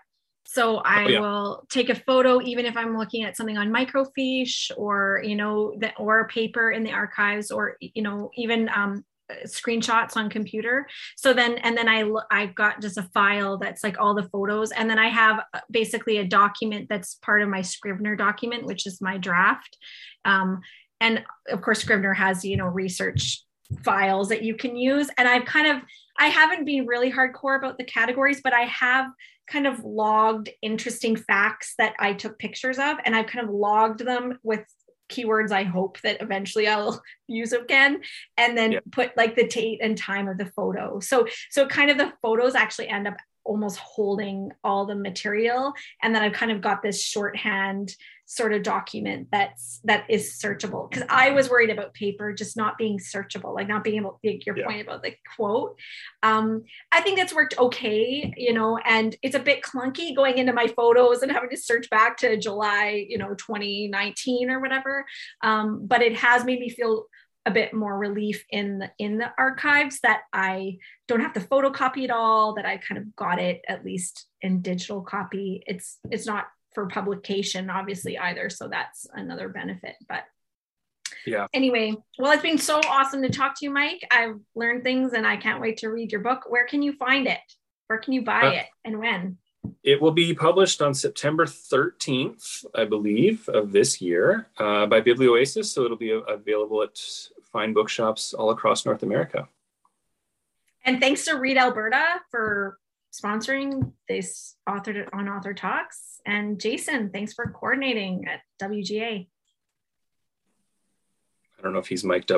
So I oh, yeah. will take a photo, even if I'm looking at something on microfiche or, you know, the, or paper in the archives, or, you know, even, um, screenshots on computer. So then, and then I, I've got just a file that's like all the photos. And then I have basically a document that's part of my Scrivener document, which is my draft. Um, and of course, Scrivener has, you know, research files that you can use. And I've kind of, I haven't been really hardcore about the categories, but I have kind of logged interesting facts that I took pictures of, and I've kind of logged them with keywords I hope that eventually I'll use again, and then yeah. put like the date and time of the photo. So, so kind of the photos actually end up almost holding all the material. And then I've kind of got this shorthand sort of document that's, that is searchable. Cause I was worried about paper just not being searchable, like not being able to make your yeah. point about the quote. Um, I think that's worked okay, you know, and it's a bit clunky going into my photos and having to search back to July, you know, twenty nineteen or whatever. Um, but it has made me feel a bit more relief in the, in the archives that I don't have to photocopy it all, that I kind of got it at least in digital copy. It's, it's not for publication obviously either. So that's another benefit, but yeah. Anyway, well, it's been so awesome to talk to you, Mike. I've learned things and I can't wait to read your book. Where can you find it? Where can you buy uh, it and when? It will be published on September thirteenth, I believe, of this year uh, by Biblioasis. So it'll be available at fine bookshops all across North America. And thanks to Read Alberta for sponsoring this Authored on Author Talks. And Jason, thanks for coordinating at W G A. I don't know if he's mic'd up